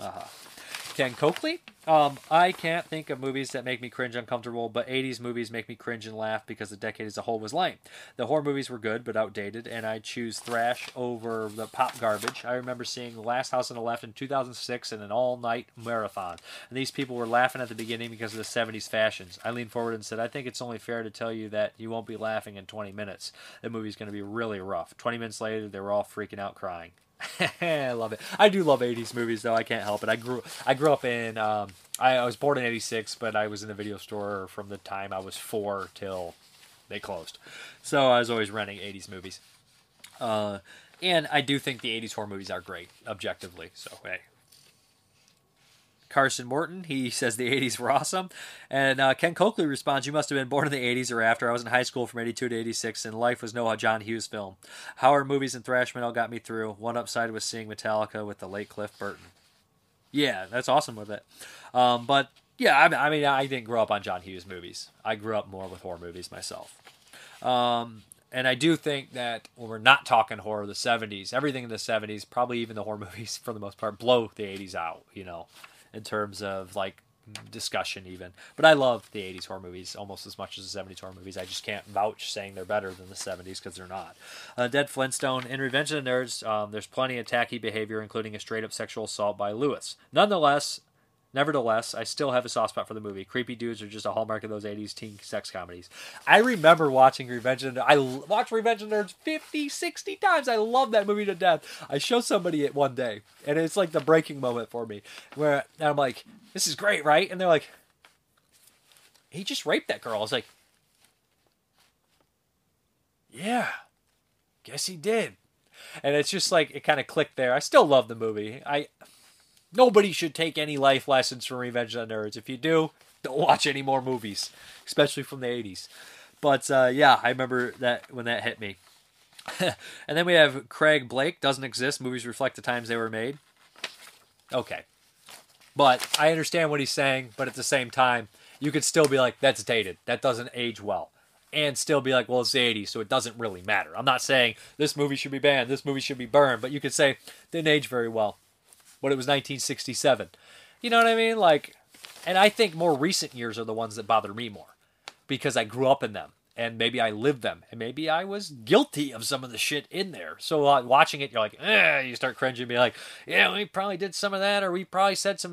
Ken Coakley. I can't think of movies that make me cringe uncomfortable, but 80s movies make me cringe and laugh because the decade as a whole was lame. The horror movies were good, but outdated, and I choose Thrash over the pop garbage. I remember seeing The Last House on the Left in 2006 in an all-night marathon, and these people were laughing at the beginning because of the 70s fashions. I leaned forward and said, I think it's only fair to tell you that you won't be laughing in 20 minutes. The movie's going to be really rough. 20 minutes later, they were all freaking out crying. I love it. I do love 80s movies, though. I can't help it. I grew up in... I was born in 86, but I was in the video store from the time I was 4 till they closed. So I was always renting 80s movies. And I do think the 80s horror movies are great, objectively. So, hey. Carson Morton, he says the 80s were awesome. And Ken Coakley responds, you must have been born in the 80s or after. I was in high school from 82 to 86, and life was no John Hughes film. Howard movies and Thrash Metal got me through. One upside was seeing Metallica with the late Cliff Burton. Yeah, that's awesome with it. But, yeah, I mean, I didn't grow up on John Hughes movies. I grew up more with horror movies myself. And I do think that when we're not talking horror, the 70s, everything in the 70s, probably even the horror movies for the most part, blow the 80s out, you know, in terms of, like, discussion even. But I love the 80s horror movies almost as much as the 70s horror movies. I just can't vouch saying they're better than the 70s because they're not. Dead Flintstone. In Revenge of the Nerds, there's plenty of tacky behavior, including a straight-up sexual assault by Lewis. Nevertheless, I still have a soft spot for the movie. Creepy dudes are just a hallmark of those 80s teen sex comedies. I remember watching Revenge of the Nerds. I watched Revenge of the Nerds 50, 60 times. I love that movie to death. I show somebody it one day, and it's like the breaking moment for me, where I'm like, this is great, right? And they're like, he just raped that girl. I was like, yeah, guess he did. And it's just like, it kind of clicked there. I still love the movie. Nobody should take any life lessons from Revenge of the Nerds. If you do, don't watch any more movies, especially from the 80s. But, yeah, I remember that when that hit me. And then we have Craig Blake. Doesn't exist. Movies reflect the times they were made. Okay. But I understand what he's saying, but at the same time, you could still be like, that's dated. That doesn't age well. And still be like, well, it's the 80s, so it doesn't really matter. I'm not saying this movie should be banned, this movie should be burned, but you could say, didn't age very well. But it was 1967. You know what I mean? Like, and I think more recent years are the ones that bother me more because I grew up in them and maybe I lived them and maybe I was guilty of some of the shit in there. So watching it, you're like, you start cringing, be like, yeah, we probably did some of that, or we probably said some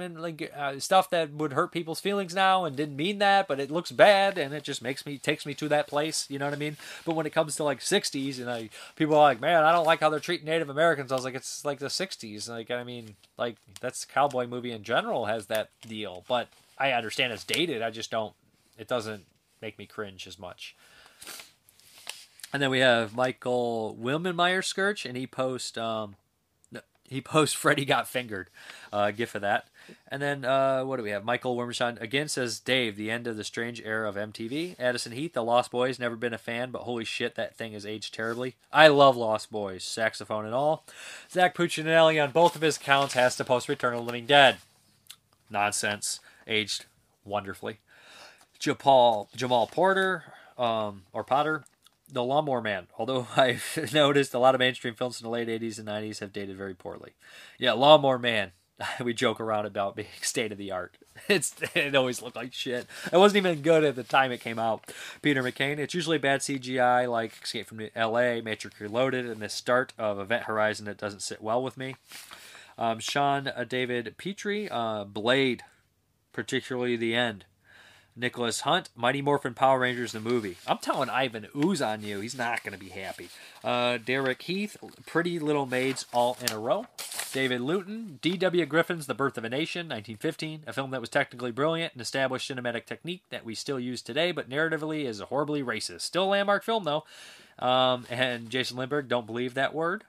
stuff that would hurt people's feelings now and didn't mean that, but it looks bad and it just takes me to that place. You know what I mean? But when it comes to like 60s and people are like, man, I don't like how they're treating Native Americans. I was like, it's like the 60s. Like, I mean, like that's the cowboy movie in general has that deal, but I understand it's dated. I just don't, it doesn't make me cringe as much. And then we have Michael Wilmenmeyer-Skirch, and he posts Freddy Got Fingered, gif of that. And then what do we have? Michael Wilmenmeyer again says, Dave, the end of the strange era of MTV. Addison Heath, The Lost Boys, never been a fan, but holy shit, that thing has aged terribly. I love Lost Boys, saxophone and all. Zach Puccinelli on both of his accounts has to post Return of the Living Dead. Nonsense. Aged wonderfully. Jamal Porter, or Potter, The Lawnmower Man. Although I've noticed a lot of mainstream films in the late 80s and 90s have dated very poorly. Yeah, Lawnmower Man. We joke around about being state of the art. It always looked like shit. It wasn't even good at the time it came out. Peter McCain. It's usually bad CGI like Escape from L.A., Matrix Reloaded, and the start of Event Horizon that doesn't sit well with me. Sean David Petrie, Blade, particularly the end. Nicholas Hunt, Mighty Morphin Power Rangers, the movie. I'm telling Ivan Ooze on you. He's not going to be happy. Derek Heath, Pretty Little Maids All in a Row. David Luton, D.W. Griffin's The Birth of a Nation, 1915, a film that was technically brilliant and established cinematic technique that we still use today, but narratively is horribly racist. Still a landmark film, though. And Jason Lindbergh, Don't Believe That Word.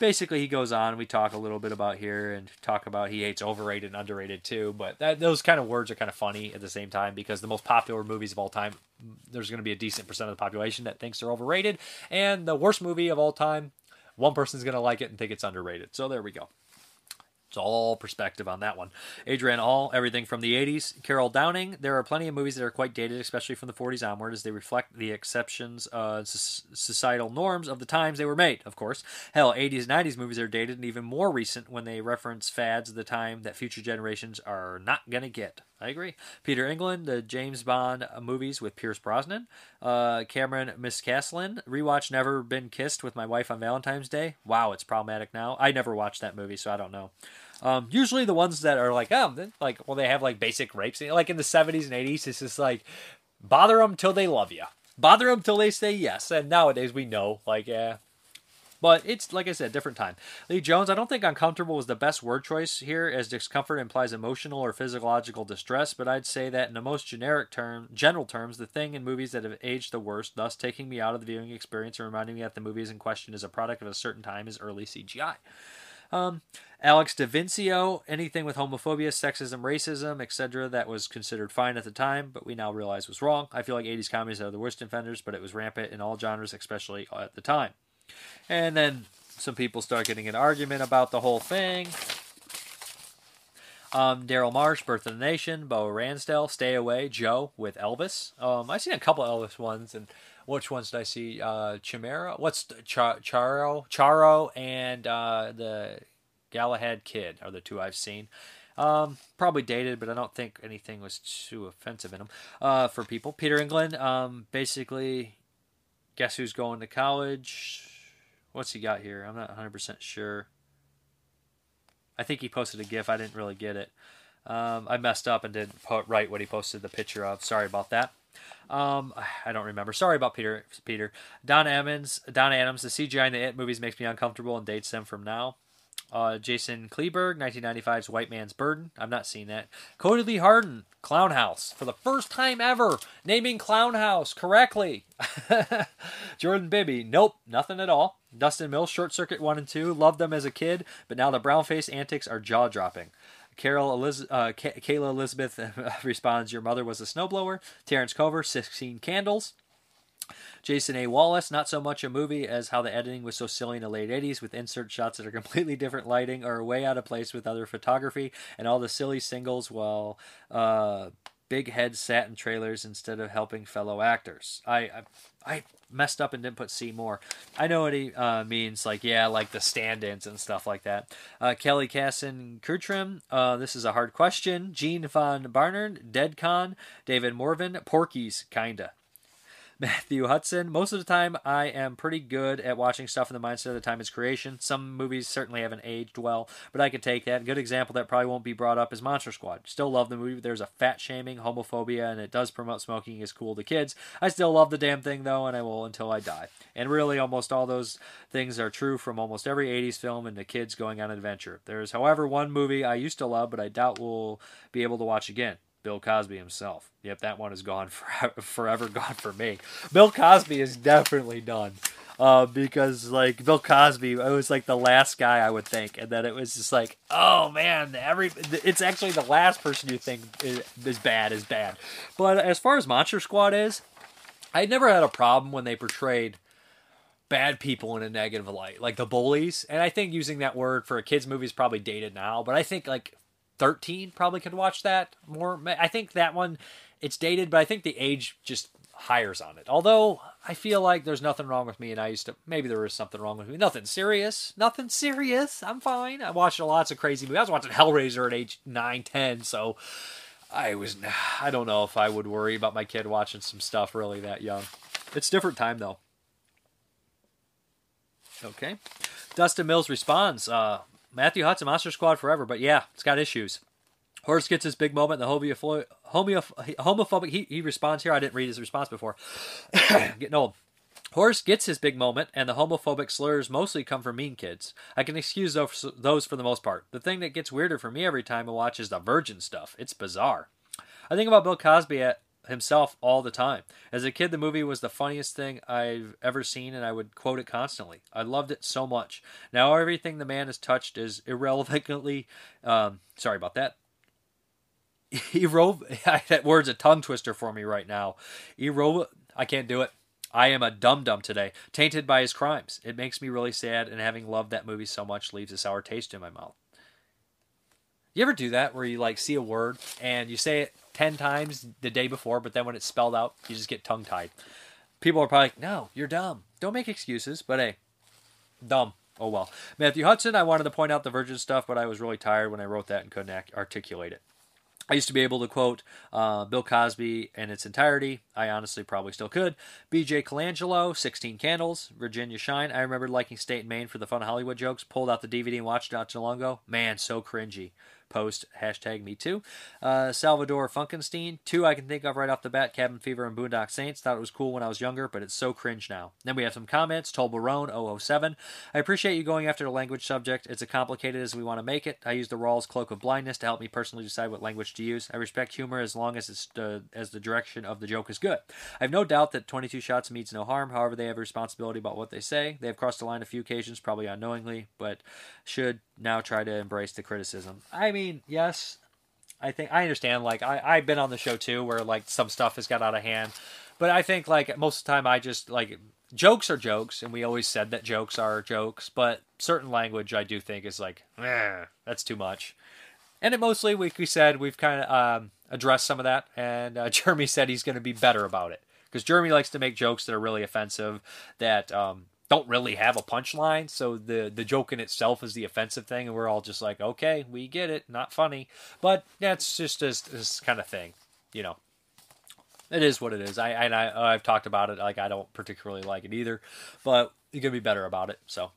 Basically, he goes on, we talk a little bit about here and talk about he hates overrated and underrated too, but those kind of words are kind of funny at the same time because the most popular movies of all time, there's going to be a decent percent of the population that thinks they're overrated, and the worst movie of all time, one person's going to like it and think it's underrated. So there we go. It's all perspective on that one. Adrian Hall, everything from the 80s. Carol Downing, there are plenty of movies that are quite dated, especially from the 40s onward, as they reflect the exceptions, societal norms of the times they were made, of course. Hell, 80s and 90s movies are dated and even more recent when they reference fads of the time that future generations are not going to get. I agree. Peter England, the James Bond movies with Pierce Brosnan. Cameron Miscastlin, rewatch Never Been Kissed with my wife on Valentine's Day. Wow, it's problematic now. I never watched that movie, so I don't know. Usually the ones that are well, they have like basic rapes. Like in the 70s and 80s, it's just like, bother them till they love you. Bother them till they say yes. And nowadays we know, but it's, like I said, different time. Lee Jones, I don't think uncomfortable was the best word choice here, as discomfort implies emotional or physiological distress, but I'd say that in the most general terms, the thing in movies that have aged the worst, thus taking me out of the viewing experience and reminding me that the movies in question is a product of a certain time, is early CGI. Alex DaVincio, anything with homophobia, sexism, racism, etc. that was considered fine at the time, but we now realize was wrong. I feel like 80s comedies are the worst offenders, but it was rampant in all genres, especially at the time. And then some people start getting an argument about the whole thing. Daryl Marsh, Birth of the Nation, Bo Ransdell, Stay Away, Joe with Elvis. I've seen a couple of Elvis ones, and which ones did I see? Chimera? What's Charo and the Galahad Kid are the two I've seen. Probably dated, but I don't think anything was too offensive in them for people. Peter England, basically, guess who's going to college? What's he got here? I'm not 100% sure. I think he posted a GIF. I didn't really get it. I messed up and didn't write what he posted the picture of. Sorry about that. I don't remember. Sorry about Peter. Don Adams, the CGI in the It movies makes me uncomfortable and dates them from now. Jason Kleberg, 1995's White Man's Burden. I've not seen that. Cody Lee Hardin, Clown House. For the first time ever, naming Clown House correctly. Jordan Bibby, nope, nothing at all. Dustin Mills, Short Circuit 1 and 2. Loved them as a kid, but now the brown-faced antics are jaw-dropping. Kayla Elizabeth responds, your mother was a snowblower. Terrence Cover, 16 Candles. Jason A. Wallace, not so much a movie as how the editing was so silly in the late 80s with insert shots that are completely different lighting or way out of place with other photography and all the silly singles while big heads sat in trailers instead of helping fellow actors. I messed up and didn't put Seymour. I know what he means, the stand-ins and stuff like that. Kelly Casson Kurtrim, this is a hard question. Gene Von Barnard, DeadCon, David Morvan, Porky's, kinda. Matthew Hudson, most of the time I am pretty good at watching stuff in the mindset of the time it's creation. Some movies certainly haven't aged well, but I can take that. A good example that probably won't be brought up is Monster Squad. Still love the movie, but there's a fat shaming, homophobia, and it does promote smoking is cool to kids. I still love the damn thing, though, and I will until I die. And really, almost all those things are true from almost every 80s film and the kids going on an adventure. There is, however, one movie I used to love, but I doubt we'll be able to watch again. Bill Cosby himself. Yep, that one is gone forever gone for me. Bill Cosby is definitely done. Because, Bill Cosby, I was, the last guy I would think. And then it was just oh, man, it's actually the last person you think is bad. But as far as Monster Squad is, I never had a problem when they portrayed bad people in a negative light. Like, the bullies. And I think using that word for a kid's movie is probably dated now. But I think, 13 probably could watch that more. I think that one, it's dated, but I think the age just hires on it. Although I feel like there's nothing wrong with me, and maybe there was something wrong with me. Nothing serious. I'm fine. I watched lots of crazy movies. I was watching Hellraiser at age 9, 10, so I don't know if I would worry about my kid watching some stuff really that young. It's different time though. Okay. Dustin Mills responds, Matthew Hudson, Monster Squad forever, but yeah, it's got issues. Horse gets his big moment in the homophobic. He responds here. I didn't read his response before. Getting old. Horace gets his big moment, and the homophobic slurs mostly come from mean kids. I can excuse those for the most part. The thing that gets weirder for me every time I watch is the virgin stuff. It's bizarre. I think about Bill Cosby himself all the time. As a kid, the movie was the funniest thing I've ever seen, and I would quote it constantly. I loved it so much. Now everything the man has touched is irrelevantly... sorry about that. That word's a tongue twister for me right now. I can't do it. I am a dum-dum today, tainted by his crimes. It makes me really sad, and having loved that movie so much leaves a sour taste in my mouth. You ever do that where you like see a word and you say it 10 times the day before, but then when it's spelled out, you just get tongue-tied? People are probably like, no, you're dumb. Don't make excuses, but hey, dumb. Oh well. Matthew Hudson, I wanted to point out the virgin stuff, but I was really tired when I wrote that and couldn't articulate it. I used to be able to quote Bill Cosby in its entirety. I honestly probably still could. B.J. Colangelo, 16 Candles, Virginia Shine. I remember liking State and Maine for the fun Hollywood jokes. Pulled out the DVD and watched it not too long ago. Man, so cringy. Post, #MeToo. Salvador Funkenstein. 2 I can think of right off the bat, Cabin Fever and Boondock Saints. Thought it was cool when I was younger, but it's so cringe now. Then we have some comments. Tolbarone 007. I appreciate you going after the language subject. It's as complicated as we want to make it. I use the Rawls Cloak of Blindness to help me personally decide what language to use. I respect humor as long as it's as the direction of the joke is good. I have no doubt that 22 shots means no harm. However, they have a responsibility about what they say. They have crossed the line a few occasions, probably unknowingly, but should now try to embrace the criticism. I mean, yes, I think I understand. Like I've been on the show too, where like some stuff has got out of hand, but I think like most of the time I just like jokes are jokes. And we always said that jokes are jokes, but certain language I do think is like, that's too much. And it mostly, like we said, we've kind of addressed some of that. And Jeremy said he's going to be better about it because Jeremy likes to make jokes that are really offensive that, don't really have a punchline, so the joke in itself is the offensive thing, and we're all just like, okay, we get it, not funny. But that's just this kind of thing, you know. It is what it is. I've talked about it. Like I don't particularly like it either, but you're gonna be better about it. So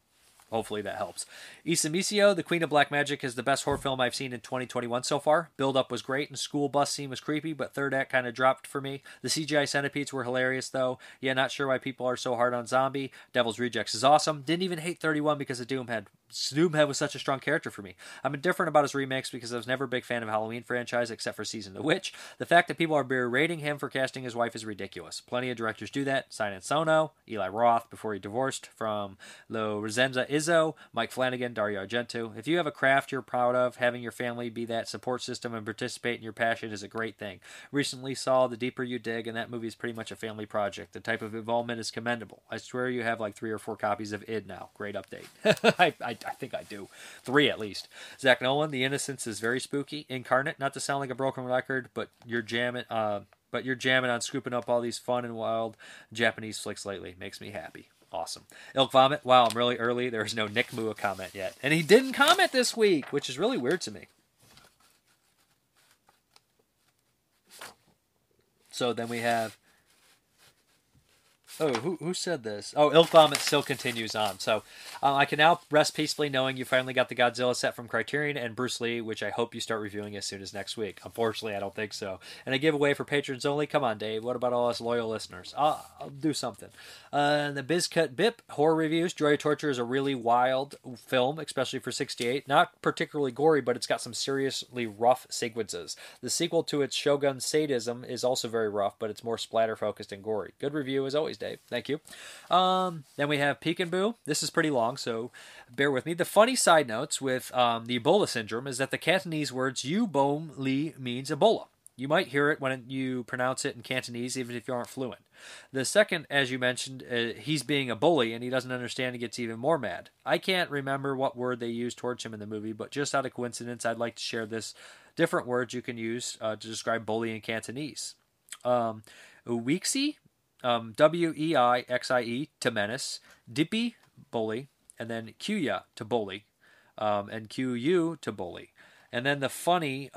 hopefully that helps. Issa Micio, The Queen of Black Magic, is the best horror film I've seen in 2021 so far. Build-up was great, and school bus scene was creepy, but third act kind of dropped for me. The CGI centipedes were hilarious, though. Yeah, not sure why people are so hard on Zombie. Devil's Rejects is awesome. Didn't even hate 31 because of Doomhead. Doomhead was such a strong character for me. I'm indifferent about his remakes because I was never a big fan of Halloween franchise except for Season of the Witch. The fact that people are berating him for casting his wife is ridiculous. Plenty of directors do that. Sinan Sono, Eli Roth before he divorced from Lo Rezenza is Mike Flanagan, Dario Argento. If you have a craft you're proud of, having your family be that support system and participate in your passion is a great thing. Recently saw The Deeper You Dig, and that movie is pretty much a family project. The type of involvement is commendable. I swear you have like 3 or 4 copies of id now. Great update. I think I do. 3 at least. Zach Nolan, The Innocence is very spooky. Incarnate, not to sound like a broken record, but you're jamming on scooping up all these fun and wild Japanese flicks lately. Makes me happy. Awesome. Ilk Vomit. Wow, I'm really early. There is no Nick Mua comment yet. And he didn't comment this week, which is really weird to me. So then we have... Oh, who said this? Oh, Ilk Vomit still continues on. So I can now rest peacefully knowing you finally got the Godzilla set from Criterion and Bruce Lee, which I hope you start reviewing as soon as next week. Unfortunately, I don't think so. And a giveaway for patrons only. Come on, Dave. What about all us loyal listeners? I'll do something. The Bizcut Bip horror reviews. Joy of Torture is a really wild film, especially for 68. Not particularly gory, but it's got some seriously rough sequences. The sequel to its Shogun Sadism is also very rough, but it's more splatter focused and gory. Good review as always, Dave. Thank you. Then we have Peek and Boo. This is pretty long, so bear with me. The funny side notes with the Ebola syndrome is that the Cantonese words "you bom li" means Ebola. You might hear it when you pronounce it in Cantonese, even if you aren't fluent. The second, as you mentioned, he's being a bully and he doesn't understand and gets even more mad. I can't remember what word they used towards him in the movie, but just out of coincidence, I'd like to share this different words you can use to describe bully in Cantonese. Uwixi. Weiixie, to menace, dippy, bully, and then Qya, to bully, and Qu, to bully. And then the funny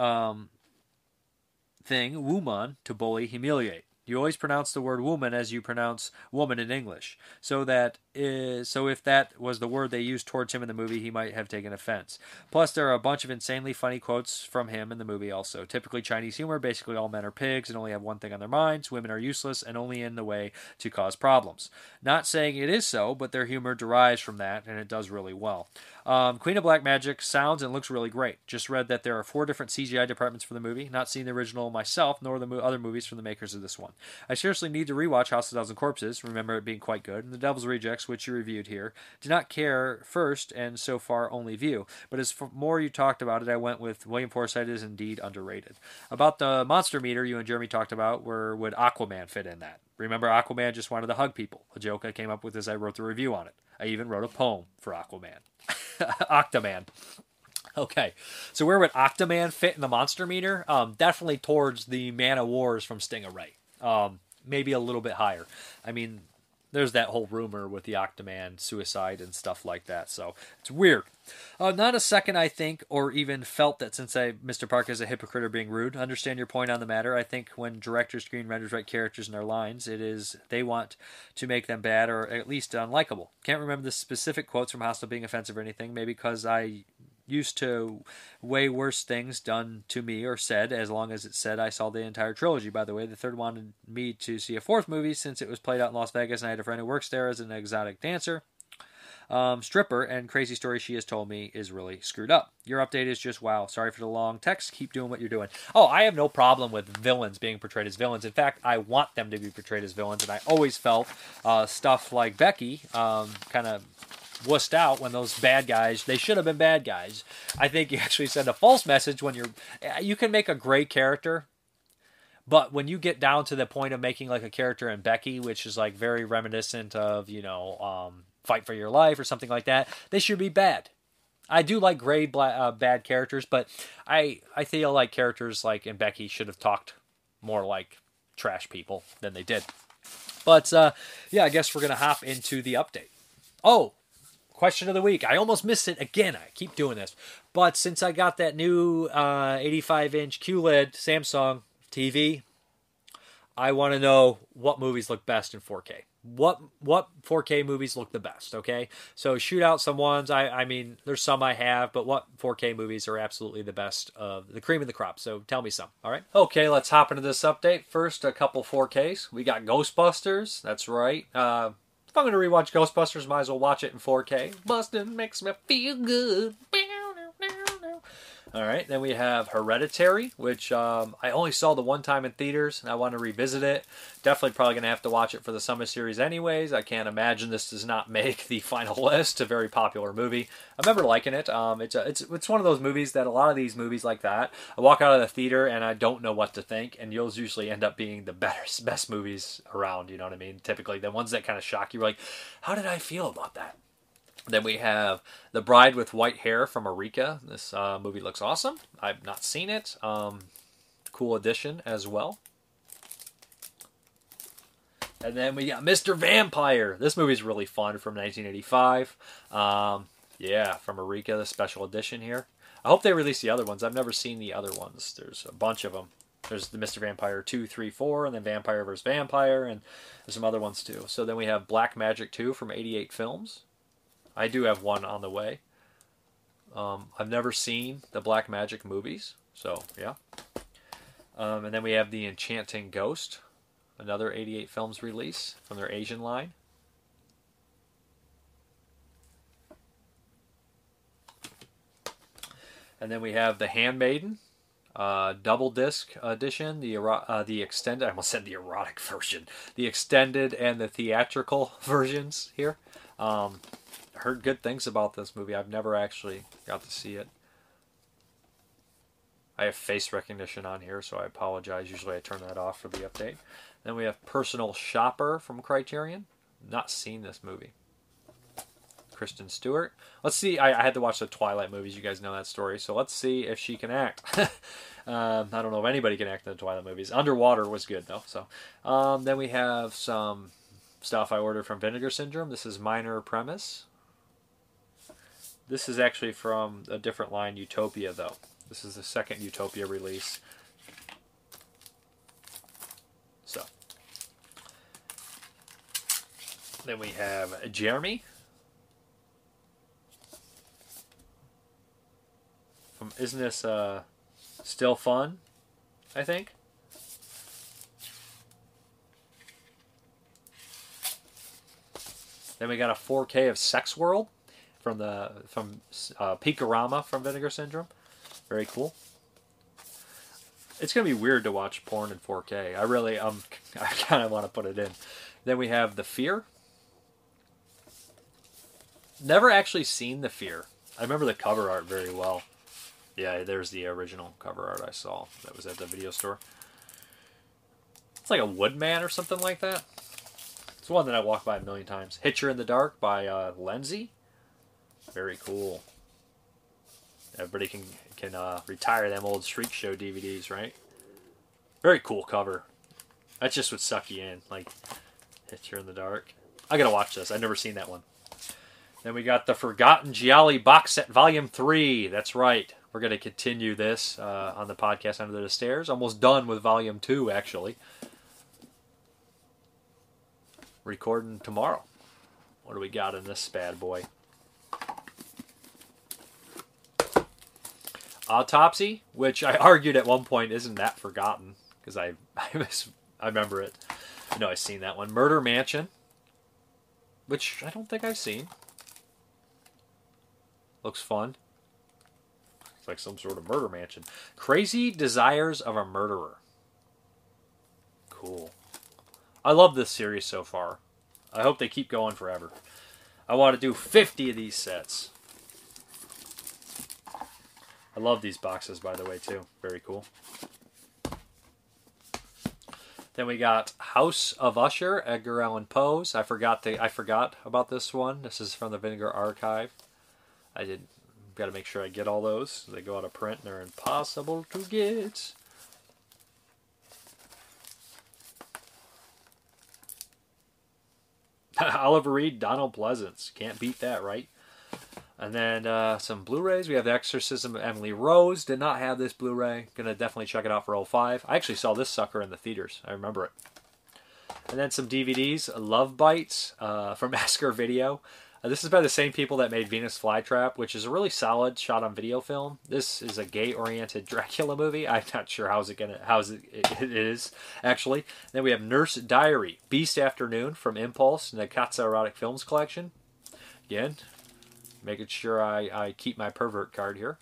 thing, Wuman, to bully, humiliate. You always pronounce the word woman as you pronounce woman in English. So that is, so if that was the word they used towards him in the movie, he might have taken offense. Plus, there are a bunch of insanely funny quotes from him in the movie also. Typically Chinese humor, basically all men are pigs and only have one thing on their minds. Women are useless and only in the way to cause problems. Not saying it is so, but their humor derives from that, and it does really well. Queen of Black Magic sounds and looks really great. Just read that there are 4 different CGI departments for the movie. Not seen the original myself, nor the other movies from the makers of this one. I seriously need to rewatch House of a Thousand Corpses, remember it being quite good, and The Devil's Rejects, which you reviewed here. Did not care first, and so far only view. But as more you talked about it, I went with William Forsythe is indeed underrated. About the monster meter you and Jeremy talked about, where would Aquaman fit in that? Remember, Aquaman just wanted to hug people. A joke I came up with as I wrote the review on it. I even wrote a poem for Aquaman. Octoman. Okay, so where would Octoman fit in the monster meter? Definitely towards the Man of Wars from Stingray. Maybe a little bit higher. I mean, there's that whole rumor with the Octoman suicide and stuff like that, so it's weird. Not a second, I think, or even felt that since Mr. Park is a hypocrite or being rude. Understand your point on the matter. I think when directors, screenwriters write characters in their lines, it is they want to make them bad or at least unlikable. Can't remember the specific quotes from Hostel being offensive or anything, maybe because I used to way worse things done to me or said, as long as it said I saw the entire trilogy. By the way, the third wanted me to see a 4th movie since it was played out in Las Vegas, and I had a friend who works there as an exotic dancer. Stripper, and crazy story she has told me is really screwed up. Your update is just wow. Sorry for the long text. Keep doing what you're doing. Oh, I have no problem with villains being portrayed as villains. In fact, I want them to be portrayed as villains, and I always felt stuff like Becky kind of wussed out when those bad guys, they should have been bad guys. I think you actually send a false message when you can make a gray character. But when you get down to the point of making like a character in Becky, which is like very reminiscent of, Fight for Your Life or something like that, they should be bad. I do like gray bad characters, but I feel like characters like in Becky should have talked more like trash people than they did. But yeah, I guess we're going to hop into the update. Oh, question of the week. I almost missed it again. I keep doing this. But since I got that new 85-inch QLED Samsung TV, I want to know what movies look best in 4K. What 4K movies look the best, okay? So shoot out some ones. I mean, there's some I have, but what 4K movies are absolutely the best of the cream of the crop? So tell me some, all right? Okay, let's hop into this update. First, a couple 4Ks. We got Ghostbusters. That's right. If I'm going to rewatch Ghostbusters, might as well watch it in 4K. Bustin' makes me feel good. All right, then we have Hereditary, which I only saw the one time in theaters, and I want to revisit it. Definitely probably going to have to watch it for the summer series anyways. I can't imagine this does not make the final list. A very popular movie. I remember liking it. It's one of those movies that a lot of these movies like that, I walk out of the theater and I don't know what to think, and those usually end up being the best movies around, you know what I mean? Typically, the ones that kind of shock you, like, how did I feel about that? Then we have The Bride with White Hair from Eureka. This movie looks awesome. I've not seen it. Cool addition as well. And then we got Mr. Vampire. This movie's really fun from 1985. Yeah, from Eureka, the special edition here. I hope they release the other ones. I've never seen the other ones. There's a bunch of them. There's the Mr. Vampire 2, 3, 4, and then Vampire vs. Vampire, and there's some other ones too. So then we have Black Magic 2 from 88 Films. I do have one on the way. I've never seen the Black Magic movies, so yeah. And then we have The Enchanting Ghost, another 88 Films release from their Asian line. And then we have The Handmaiden, double disc edition, the extended, I almost said the erotic version, the extended and the theatrical versions here. Heard good things about this movie. I've never actually got to see it. I have face recognition on here, so I apologize. Usually I turn that off for the update. Then we have Personal Shopper from Criterion. Not seen this movie. Kristen Stewart. Let's see. I had to watch the Twilight movies. You guys know that story. So let's see if she can act. I don't know if anybody can act in the Twilight movies. Underwater was good, though. So then we have some stuff I ordered from Vinegar Syndrome. This is Minor Premise. This is actually from a different line, Utopia, though. This is the second Utopia release. So, Then we have Jeremy from Isn't This Still Fun, I think. Then we got a 4K of Sex World from Pikorama from Vinegar Syndrome. Very cool. It's going to be weird to watch porn in 4K. I kind of want to put it in. Then we have The Fear. Never actually seen The Fear. I remember the cover art very well. Yeah, there's the original cover art I saw that was at the video store. It's like a woodman or something like that. It's one that I walked by a million times. Hitcher in the Dark by Lindsay. Very cool. Everybody can retire them old Shriek Show DVDs, right? Very cool cover. That just would suck you in, like Hitcher in the Dark. I gotta watch this. I've never seen that one. Then we got the Forgotten Gialli box set volume 3. That's right. We're gonna continue this on the podcast Under the Stairs. Almost done with volume 2, actually. Recording tomorrow. What do we got in this bad boy? Autopsy, which I argued at one point isn't that forgotten, because I remember it. I know I've seen that one. Murder Mansion, which I don't think I've seen. Looks fun. It's like some sort of murder mansion. Crazy Desires of a Murderer. Cool. I love this series so far. I hope they keep going forever. I want to do 50 of these sets. I love these boxes, by the way, too. Very cool. Then we got House of Usher, Edgar Allan Poe's. I forgot about this one. This is from the Vinegar Archive. Got to make sure I get all those. They go out of print and they're impossible to get. Oliver Reed, Donald Pleasance. Can't beat that, right? And then some Blu-rays. We have The Exorcism of Emily Rose. Did not have this Blu-ray. Gonna definitely check it out for 05. I actually saw this sucker in the theaters. I remember it. And then some DVDs. Love Bites from Asker Video. This is by the same people that made Venus Flytrap, which is a really solid shot-on-video film. This is a gay-oriented Dracula movie. I'm not sure how it is, actually. And then we have Nurse Diary, Beast Afternoon from Impulse, and the Katza Erotic Films Collection. Again, making sure I keep my pervert card here.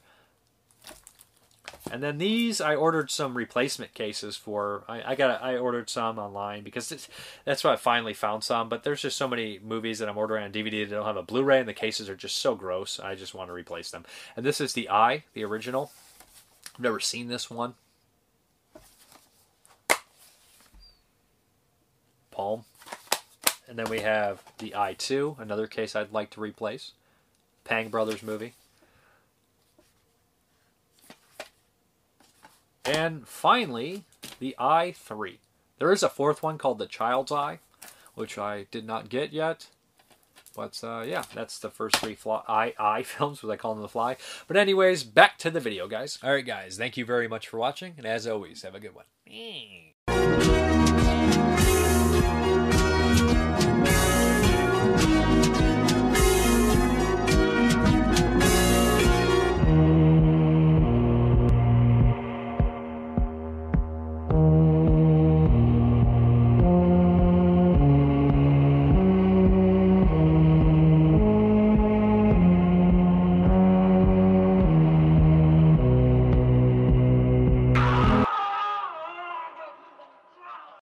And then these, I ordered some replacement cases for. I ordered some online because that's why I finally found some. But there's just so many movies that I'm ordering on DVD that don't have a Blu-ray, and the cases are just so gross. I just want to replace them. And this is The Eye, the original. I've never seen this one. Palm. And then we have The Eye 2, another case I'd like to replace. Pang Brothers movie. And finally, The Eye 3. There is a fourth one called The Child's Eye, which I did not get yet. But yeah, that's the first three Eye films, what I call them the fly. But anyways, back to the video, guys. All right, guys, thank you very much for watching. And as always, have a good one.